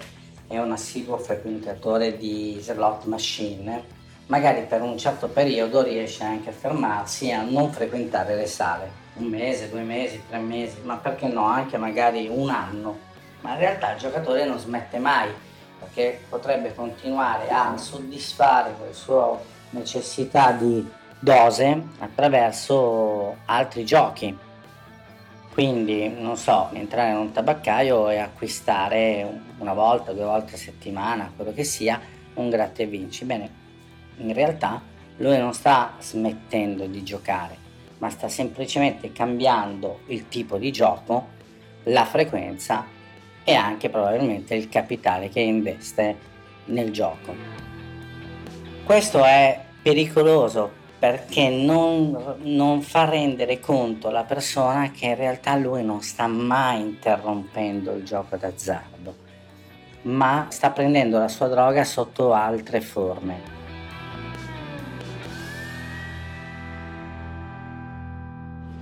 è un assiduo frequentatore di slot machine, magari per un certo periodo riesce anche a fermarsi e a non frequentare le sale, un mese, due mesi, tre mesi, ma perché no, anche magari un anno. Ma in realtà il giocatore non smette mai, perché potrebbe continuare a soddisfare la sua necessità di dose attraverso altri giochi. Quindi non so, entrare in un tabaccaio e acquistare una volta, due volte a settimana, quello che sia, un gratta e vinci. Bene, in realtà lui non sta smettendo di giocare, ma sta semplicemente cambiando il tipo di gioco, la frequenza e anche probabilmente il capitale che investe nel gioco. Questo è pericoloso, perché non, non fa rendere conto la persona che in realtà lui non sta mai interrompendo il gioco d'azzardo, ma sta prendendo la sua droga sotto altre forme.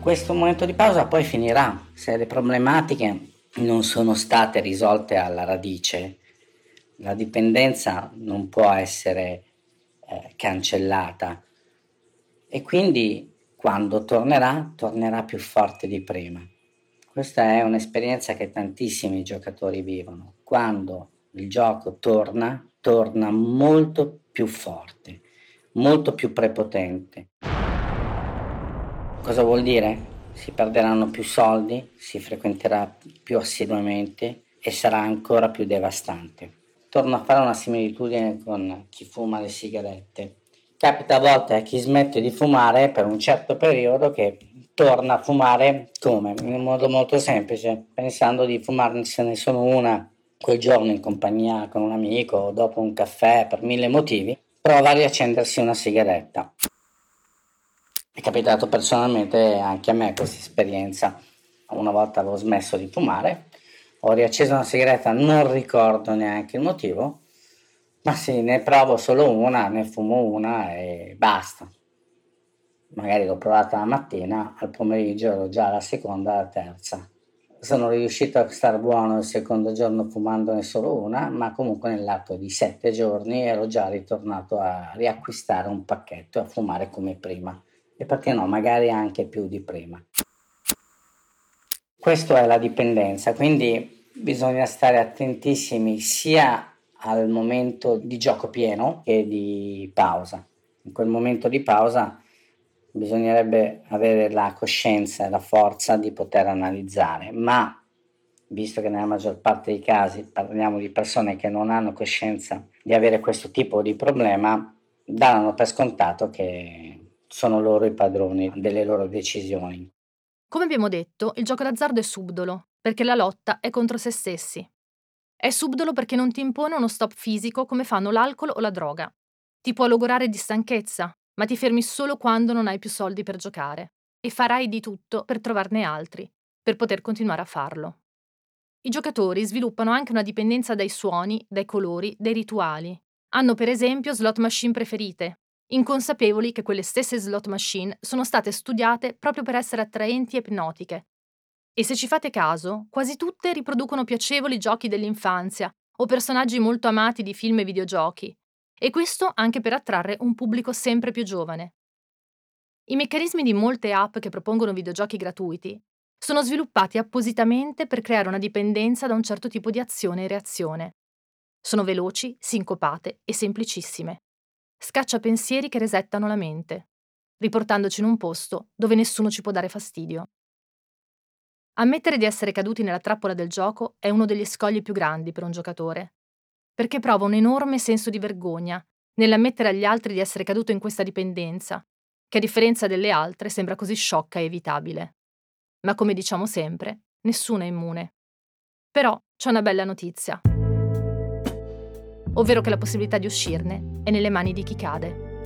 Questo momento di pausa poi finirà. Se le problematiche non sono state risolte alla radice, la dipendenza non può essere eh, cancellata. E quindi quando tornerà, tornerà più forte di prima. Questa è un'esperienza che tantissimi giocatori vivono. Quando il gioco torna, torna molto più forte, molto più prepotente. Cosa vuol dire? Si perderanno più soldi, si frequenterà più assiduamente e sarà ancora più devastante. Torno a fare una similitudine con chi fuma le sigarette. Capita a volte a chi smette di fumare per un certo periodo che torna a fumare come? In un modo molto semplice, pensando di fumarsene solo una quel giorno in compagnia con un amico o dopo un caffè per mille motivi, prova a riaccendersi una sigaretta. È capitato personalmente anche a me questa esperienza. Una volta avevo smesso di fumare, ho riacceso una sigaretta, non ricordo neanche il motivo, ma sì, ne provo solo una, ne fumo una e basta. Magari l'ho provata la mattina, al pomeriggio ero già la seconda, la terza. Sono riuscito a star buono il secondo giorno fumandone solo una, ma comunque nell'arco di sette giorni ero già ritornato a riacquistare un pacchetto e a fumare come prima. E perché no, magari anche più di prima. Questa è la dipendenza, quindi bisogna stare attentissimi sia al momento di gioco pieno che di pausa. In quel momento di pausa bisognerebbe avere la coscienza e la forza di poter analizzare, ma visto che nella maggior parte dei casi parliamo di persone che non hanno coscienza di avere questo tipo di problema, danno per scontato che sono loro i padroni delle loro decisioni. Come abbiamo detto, il gioco d'azzardo è subdolo, perché la lotta è contro se stessi. È subdolo perché non ti impone uno stop fisico come fanno l'alcol o la droga. Ti può logorare di stanchezza, ma ti fermi solo quando non hai più soldi per giocare e farai di tutto per trovarne altri, per poter continuare a farlo. I giocatori sviluppano anche una dipendenza dai suoni, dai colori, dai rituali. Hanno per esempio slot machine preferite, inconsapevoli che quelle stesse slot machine sono state studiate proprio per essere attraenti e ipnotiche. E se ci fate caso, quasi tutte riproducono piacevoli giochi dell'infanzia o personaggi molto amati di film e videogiochi, e questo anche per attrarre un pubblico sempre più giovane. I meccanismi di molte app che propongono videogiochi gratuiti sono sviluppati appositamente per creare una dipendenza da un certo tipo di azione e reazione. Sono veloci, sincopate e semplicissime. Scaccia pensieri che resettano la mente, riportandoci in un posto dove nessuno ci può dare fastidio. Ammettere di essere caduti nella trappola del gioco è uno degli scogli più grandi per un giocatore, perché prova un enorme senso di vergogna nell'ammettere agli altri di essere caduto in questa dipendenza, che a differenza delle altre sembra così sciocca e evitabile. Ma come diciamo sempre, nessuno è immune. Però c'è una bella notizia, ovvero che la possibilità di uscirne è nelle mani di chi cade.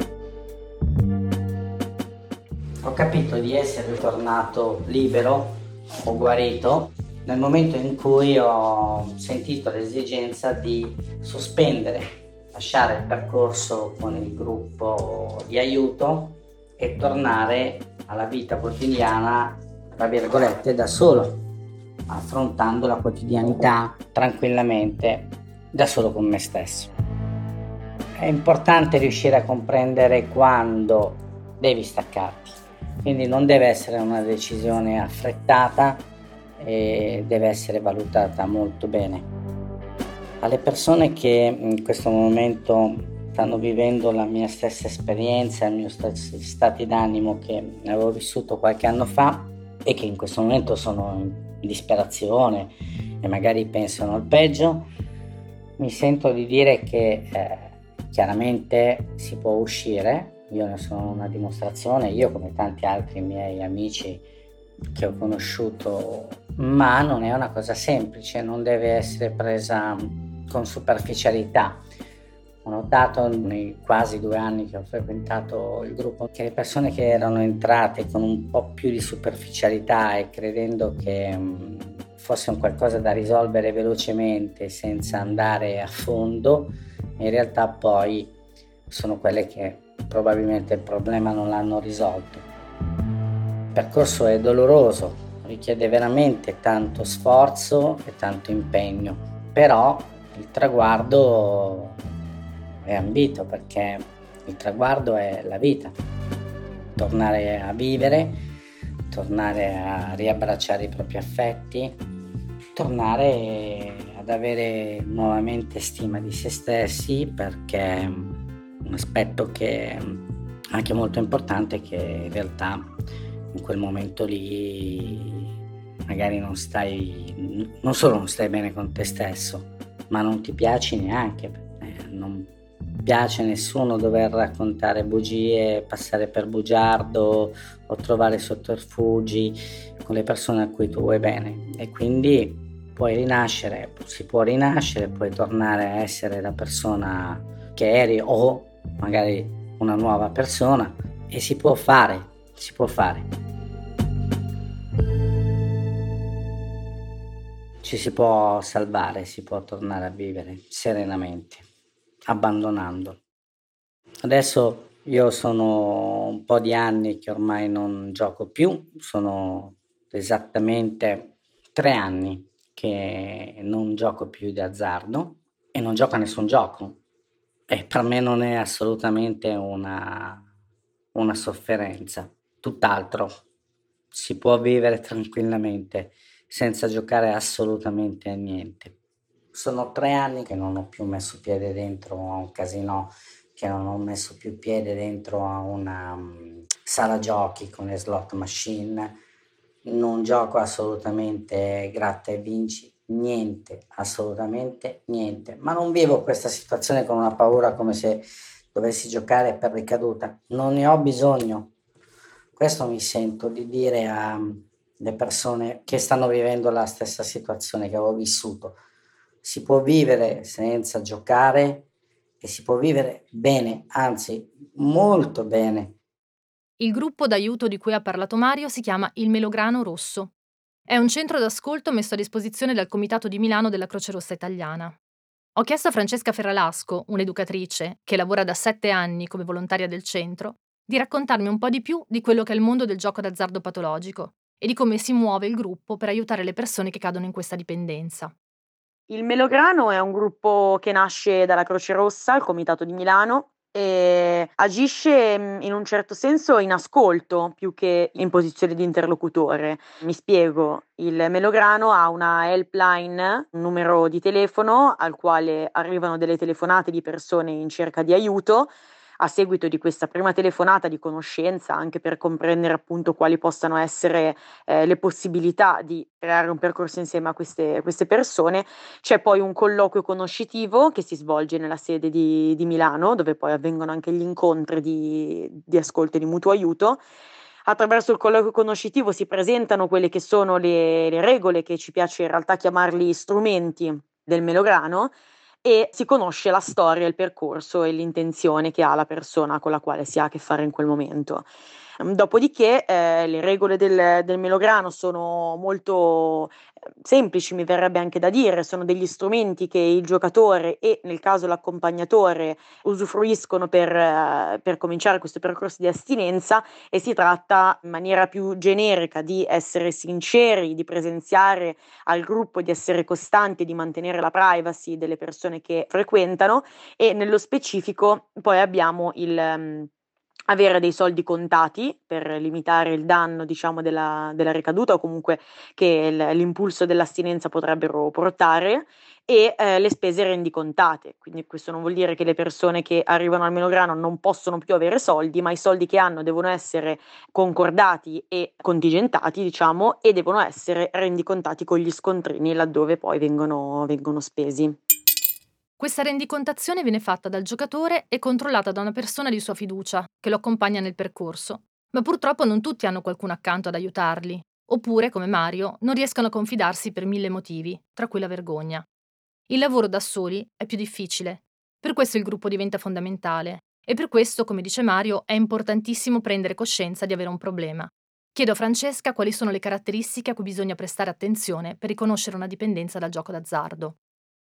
Ho capito di essere tornato libero o guarito nel momento in cui ho sentito l'esigenza di sospendere, lasciare il percorso con il gruppo di aiuto e tornare alla vita quotidiana, tra virgolette, da solo, affrontando la quotidianità tranquillamente, da solo con me stesso. È importante riuscire a comprendere quando devi staccarti, quindi non deve essere una decisione affrettata e deve essere valutata molto bene. Alle persone che in questo momento stanno vivendo la mia stessa esperienza, i miei stessi stati d'animo che avevo vissuto qualche anno fa e che in questo momento sono in disperazione e magari pensano al peggio, mi sento di dire che eh, chiaramente si può uscire, io ne sono una dimostrazione, io come tanti altri miei amici che ho conosciuto, ma non è una cosa semplice, non deve essere presa con superficialità. Ho notato nei quasi due anni che ho frequentato il gruppo che le persone che erano entrate con un po' più di superficialità e credendo che mh, fosse un qualcosa da risolvere velocemente senza andare a fondo, in realtà poi sono quelle che probabilmente il problema non l'hanno risolto. Il percorso è doloroso, richiede veramente tanto sforzo e tanto impegno, però il traguardo è ambito, perché il traguardo è la vita, tornare a vivere, tornare a riabbracciare i propri affetti, tornare ad avere nuovamente stima di se stessi, perché un aspetto che è anche molto importante, che in realtà in quel momento lì magari non stai, non solo non stai bene con te stesso, ma non ti piaci neanche, eh, non piace nessuno dover raccontare bugie, passare per bugiardo o trovare sotterfugi con le persone a cui tu vuoi bene, e quindi puoi rinascere, si può rinascere, puoi tornare a essere la persona che eri o magari una nuova persona, e si può fare, si può fare. Ci si può salvare, si può tornare a vivere serenamente, abbandonandolo. Adesso io sono un po' di anni che ormai non gioco più, sono esattamente tre anni che non gioco più di azzardo e non gioco a nessun gioco. E per me non è assolutamente una, una sofferenza, tutt'altro. Si può vivere tranquillamente senza giocare assolutamente a niente. Sono tre anni che non ho più messo piede dentro a un casino, che non ho messo più piede dentro a una um, sala giochi con le slot machine. Non gioco assolutamente gratta e vinci, niente, assolutamente niente. Ma non vivo questa situazione con una paura come se dovessi giocare per ricaduta. Non ne ho bisogno. Questo mi sento di dire a le persone che stanno vivendo la stessa situazione che avevo vissuto. Si può vivere senza giocare e si può vivere bene, anzi molto bene. Il gruppo d'aiuto di cui ha parlato Mario si chiama Il Melograno Rosso. È un centro d'ascolto messo a disposizione dal Comitato di Milano della Croce Rossa Italiana. Ho chiesto a Francesca Ferralasco, un'educatrice che lavora da sette anni come volontaria del centro, di raccontarmi un po' di più di quello che è il mondo del gioco d'azzardo patologico e di come si muove il gruppo per aiutare le persone che cadono in questa dipendenza. Il Melograno è un gruppo che nasce dalla Croce Rossa, il Comitato di Milano, e agisce in un certo senso in ascolto più che in posizione di interlocutore. Mi spiego, il Melograno ha una helpline, un numero di telefono al quale arrivano delle telefonate di persone in cerca di aiuto. A seguito di questa prima telefonata di conoscenza, anche per comprendere appunto quali possano essere eh, le possibilità di creare un percorso insieme a queste, queste persone, c'è poi un colloquio conoscitivo che si svolge nella sede di, di Milano, dove poi avvengono anche gli incontri di, di ascolto e di mutuo aiuto. Attraverso il colloquio conoscitivo si presentano quelle che sono le, le regole, che ci piace in realtà chiamarli strumenti del Melograno, e si conosce la storia, il percorso e l'intenzione che ha la persona con la quale si ha a che fare in quel momento. Dopodiché eh, le regole del, del Melograno sono molto semplici, mi verrebbe anche da dire, sono degli strumenti che il giocatore e nel caso l'accompagnatore usufruiscono per, eh, per cominciare questo percorso di astinenza, e si tratta in maniera più generica di essere sinceri, di presenziare al gruppo, di essere costanti, di mantenere la privacy delle persone che frequentano, e nello specifico poi abbiamo il... Um, avere dei soldi contati per limitare il danno, diciamo, della, della ricaduta, o comunque che l'impulso dell'astinenza potrebbero portare, e eh, le spese rendicontate. Quindi questo non vuol dire che le persone che arrivano al Melograno non possono più avere soldi, ma i soldi che hanno devono essere concordati e contingentati, diciamo, e devono essere rendicontati con gli scontrini laddove poi vengono, vengono spesi. Questa rendicontazione viene fatta dal giocatore e controllata da una persona di sua fiducia, che lo accompagna nel percorso, ma purtroppo non tutti hanno qualcuno accanto ad aiutarli, oppure, come Mario, non riescono a confidarsi per mille motivi, tra cui la vergogna. Il lavoro da soli è più difficile, per questo il gruppo diventa fondamentale, e per questo, come dice Mario, è importantissimo prendere coscienza di avere un problema. Chiedo a Francesca quali sono le caratteristiche a cui bisogna prestare attenzione per riconoscere una dipendenza dal gioco d'azzardo.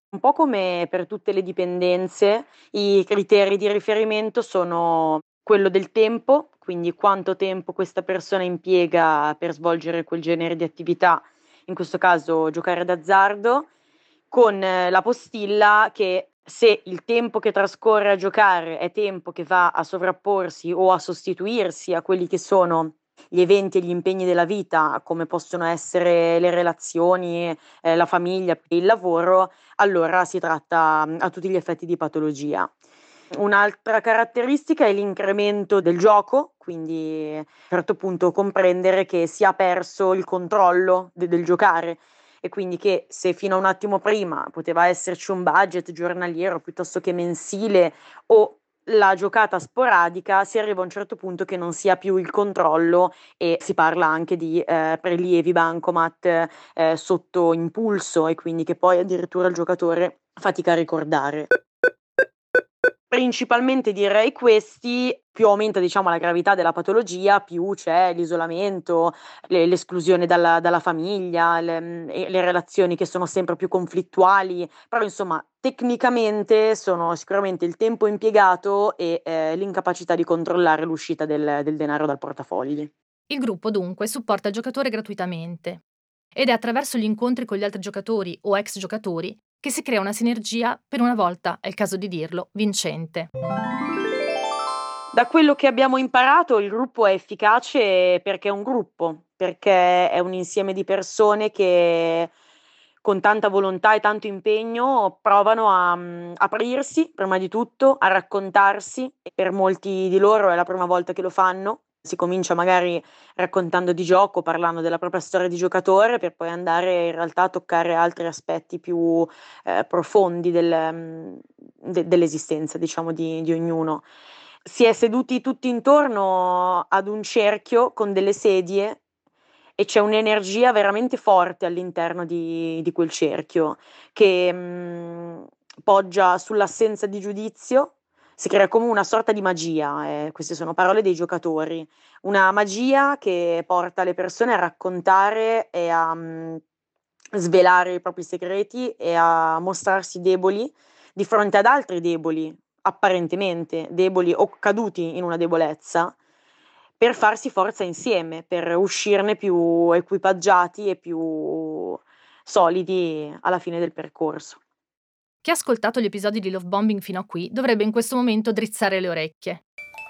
Un po' come per tutte le dipendenze, i criteri di riferimento sono quello del tempo, quindi quanto tempo questa persona impiega per svolgere quel genere di attività, in questo caso giocare d'azzardo, con la postilla che se il tempo che trascorre a giocare è tempo che va a sovrapporsi o a sostituirsi a quelli che sono gli eventi e gli impegni della vita, come possono essere le relazioni, eh, la famiglia, il lavoro, allora si tratta a tutti gli effetti di patologia. Un'altra caratteristica è l'incremento del gioco, quindi a un certo punto comprendere che si è perso il controllo de- del giocare, e quindi che se fino a un attimo prima poteva esserci un budget giornaliero piuttosto che mensile o la giocata sporadica, si arriva a un certo punto che non sia più il controllo e si parla anche di eh, prelievi bancomat eh, sotto impulso, e quindi che poi addirittura il giocatore fatica a ricordare. Principalmente direi questi, più aumenta diciamo la gravità della patologia, più c'è l'isolamento, le, l'esclusione dalla, dalla famiglia, le, le relazioni che sono sempre più conflittuali, però insomma tecnicamente sono sicuramente il tempo impiegato e eh, l'incapacità di controllare l'uscita del, del denaro dal portafogli. Il gruppo dunque supporta il giocatore gratuitamente ed è attraverso gli incontri con gli altri giocatori o ex giocatori che si crea una sinergia, per una volta, è il caso di dirlo, vincente. Da quello che abbiamo imparato, il gruppo è efficace perché è un gruppo, perché è un insieme di persone che con tanta volontà e tanto impegno provano a um, aprirsi, prima di tutto, a raccontarsi. Per molti di loro è la prima volta che lo fanno. Si comincia magari raccontando di gioco, parlando della propria storia di giocatore, per poi andare in realtà a toccare altri aspetti più eh, profondi del, de, dell'esistenza, diciamo, di, di ognuno. Si è seduti tutti intorno ad un cerchio con delle sedie e c'è un'energia veramente forte all'interno di, di quel cerchio che mh, poggia sull'assenza di giudizio. Si crea come una sorta di magia, eh, queste sono parole dei giocatori, una magia che porta le persone a raccontare e a um, svelare i propri segreti e a mostrarsi deboli di fronte ad altri deboli, apparentemente deboli o caduti in una debolezza, per farsi forza insieme, per uscirne più equipaggiati e più solidi alla fine del percorso. Chi ha ascoltato gli episodi di Love Bombing fino a qui dovrebbe in questo momento drizzare le orecchie.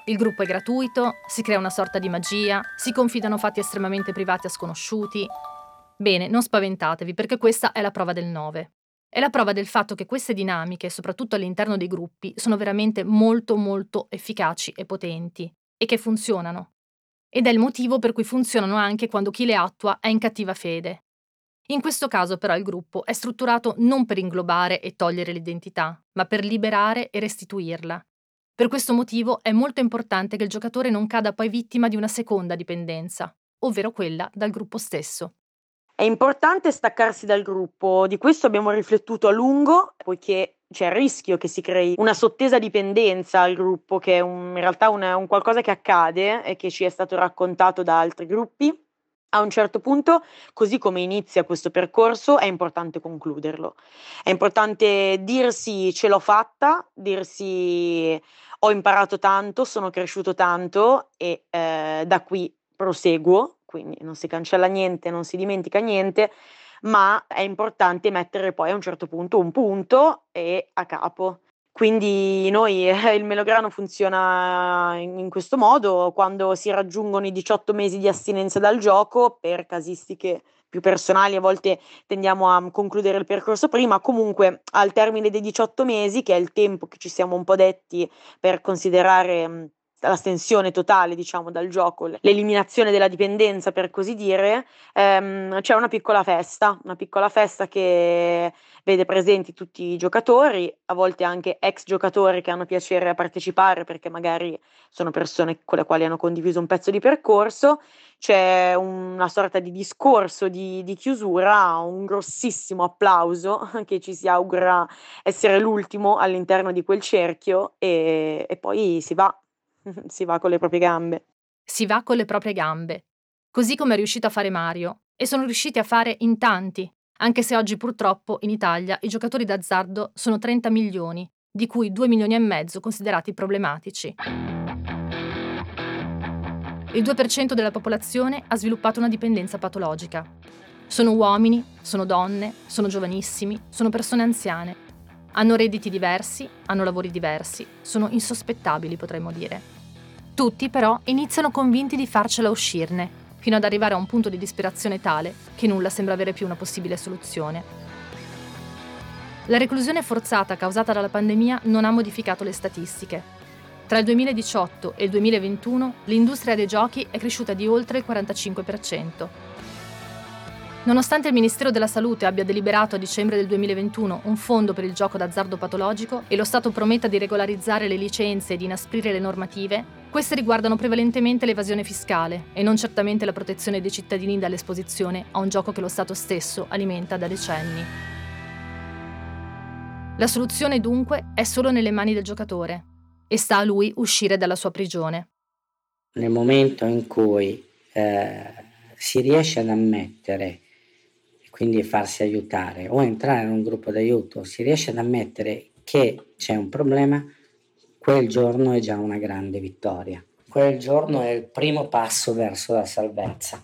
Il gruppo è gratuito, si crea una sorta di magia, si confidano fatti estremamente privati a sconosciuti. Bene, non spaventatevi, perché questa è la prova del nove. È la prova del fatto che queste dinamiche, soprattutto all'interno dei gruppi, sono veramente molto molto efficaci e potenti, e che funzionano. Ed è il motivo per cui funzionano anche quando chi le attua è in cattiva fede. In questo caso però il gruppo è strutturato non per inglobare e togliere l'identità, ma per liberare e restituirla. Per questo motivo è molto importante che il giocatore non cada poi vittima di una seconda dipendenza, ovvero quella dal gruppo stesso. È importante staccarsi dal gruppo, di questo abbiamo riflettuto a lungo, poiché c'è il rischio che si crei una sottesa dipendenza al gruppo, che è un, in realtà un, un qualcosa che accade e che ci è stato raccontato da altri gruppi. A un certo punto, così come inizia questo percorso, è importante concluderlo. È importante dirsi ce l'ho fatta, dirsi ho imparato tanto, sono cresciuto tanto e eh, da qui proseguo, quindi non si cancella niente, non si dimentica niente, ma è importante mettere poi a un certo punto un punto e a capo. Quindi noi, il Melograno funziona in questo modo: quando si raggiungono i diciotto mesi di astinenza dal gioco, per casistiche più personali a volte tendiamo a concludere il percorso prima, comunque al termine dei diciotto mesi, che è il tempo che ci siamo un po' detti per considerare l'astensione totale, diciamo, dal gioco, l'eliminazione della dipendenza per così dire, ehm, c'è una piccola festa, una piccola festa che vede presenti tutti i giocatori, a volte anche ex giocatori che hanno piacere a partecipare perché magari sono persone con le quali hanno condiviso un pezzo di percorso. C'è una sorta di discorso di, di chiusura, un grossissimo applauso che ci si augura essere l'ultimo all'interno di quel cerchio e, e poi si va. Si va con le proprie gambe. Si va con le proprie gambe. Così come è riuscito a fare Mario. E sono riusciti a fare in tanti, anche se oggi purtroppo in Italia i giocatori d'azzardo sono trenta milioni, di cui due milioni e mezzo considerati problematici. Il due per cento della popolazione ha sviluppato una dipendenza patologica. Sono uomini, sono donne, sono giovanissimi, sono persone anziane. Hanno redditi diversi, hanno lavori diversi, sono insospettabili, potremmo dire. Tutti, però, iniziano convinti di farcela uscirne, fino ad arrivare a un punto di disperazione tale che nulla sembra avere più una possibile soluzione. La reclusione forzata causata dalla pandemia non ha modificato le statistiche. Tra il duemiladiciotto e il duemilaventuno l'industria dei giochi è cresciuta di oltre il quarantacinque per cento. Nonostante il Ministero della Salute abbia deliberato a dicembre del duemilaventuno un fondo per il gioco d'azzardo patologico e lo Stato prometta di regolarizzare le licenze e di inasprire le normative, queste riguardano prevalentemente l'evasione fiscale e non certamente la protezione dei cittadini dall'esposizione a un gioco che lo Stato stesso alimenta da decenni. La soluzione dunque è solo nelle mani del giocatore, e sta a lui uscire dalla sua prigione. Nel momento in cui eh, si riesce ad ammettere, quindi farsi aiutare o entrare in un gruppo d'aiuto, si riesce ad ammettere che c'è un problema, quel giorno è già una grande vittoria. Quel giorno è il primo passo verso la salvezza.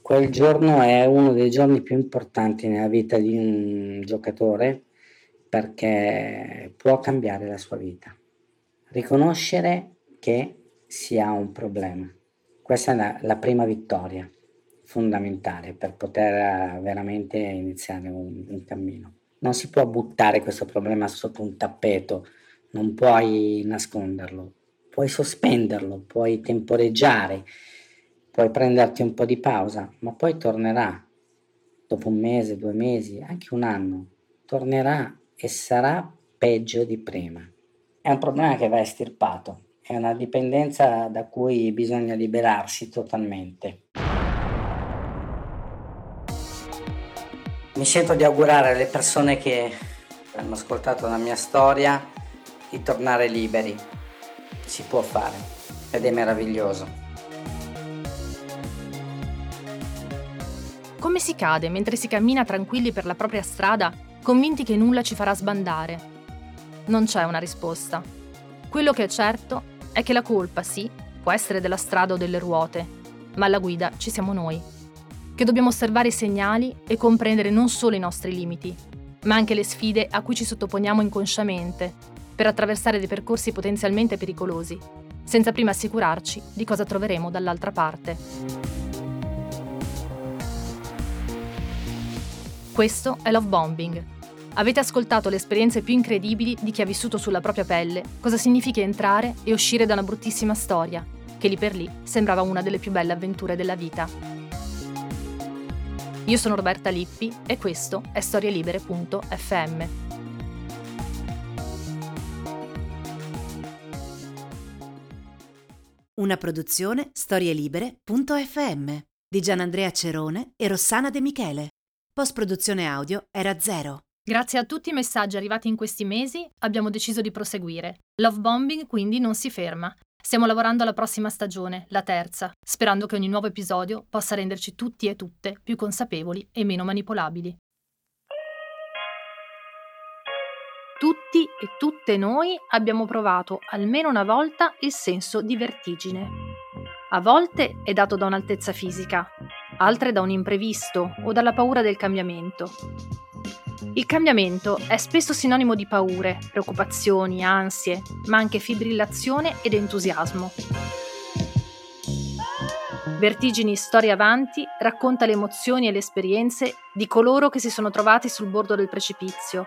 Quel giorno è uno dei giorni più importanti nella vita di un giocatore perché può cambiare la sua vita. Riconoscere che si ha un problema. Questa è la, la prima vittoria fondamentale per poter veramente iniziare un, un cammino. Non si può buttare questo problema sotto un tappeto, non puoi nasconderlo, puoi sospenderlo, puoi temporeggiare, puoi prenderti un po' di pausa, ma poi tornerà dopo un mese, due mesi, anche un anno, tornerà e sarà peggio di prima. È un problema che va estirpato, è una dipendenza da cui bisogna liberarsi totalmente. Mi sento di augurare alle persone che hanno ascoltato la mia storia di tornare liberi. Si può fare ed è meraviglioso. Come si cade mentre si cammina tranquilli per la propria strada, convinti che nulla ci farà sbandare? Non c'è una risposta. Quello che è certo è che la colpa, sì, può essere della strada o delle ruote, ma alla guida ci siamo noi, che dobbiamo osservare i segnali e comprendere non solo i nostri limiti, ma anche le sfide a cui ci sottoponiamo inconsciamente per attraversare dei percorsi potenzialmente pericolosi, senza prima assicurarci di cosa troveremo dall'altra parte. Questo è Love Bombing. Avete ascoltato le esperienze più incredibili di chi ha vissuto sulla propria pelle cosa significa entrare e uscire da una bruttissima storia, che lì per lì sembrava una delle più belle avventure della vita. Io sono Roberta Lippi e questo è storie libere punto effe emme. Una produzione storie libere punto effe emme di Gianandrea Cerone e Rossana De Michele. Post-produzione audio era zero. Grazie a tutti i messaggi arrivati in questi mesi, abbiamo deciso di proseguire. Love Bombing quindi non si ferma. Stiamo lavorando alla prossima stagione, la terza, sperando che ogni nuovo episodio possa renderci tutti e tutte più consapevoli e meno manipolabili. Tutti e tutte noi abbiamo provato almeno una volta il senso di vertigine. A volte è dato da un'altezza fisica, altre da un imprevisto o dalla paura del cambiamento. Il cambiamento è spesso sinonimo di paure, preoccupazioni, ansie, ma anche fibrillazione ed entusiasmo. Vertigini Storie Avanti racconta le emozioni e le esperienze di coloro che si sono trovati sul bordo del precipizio,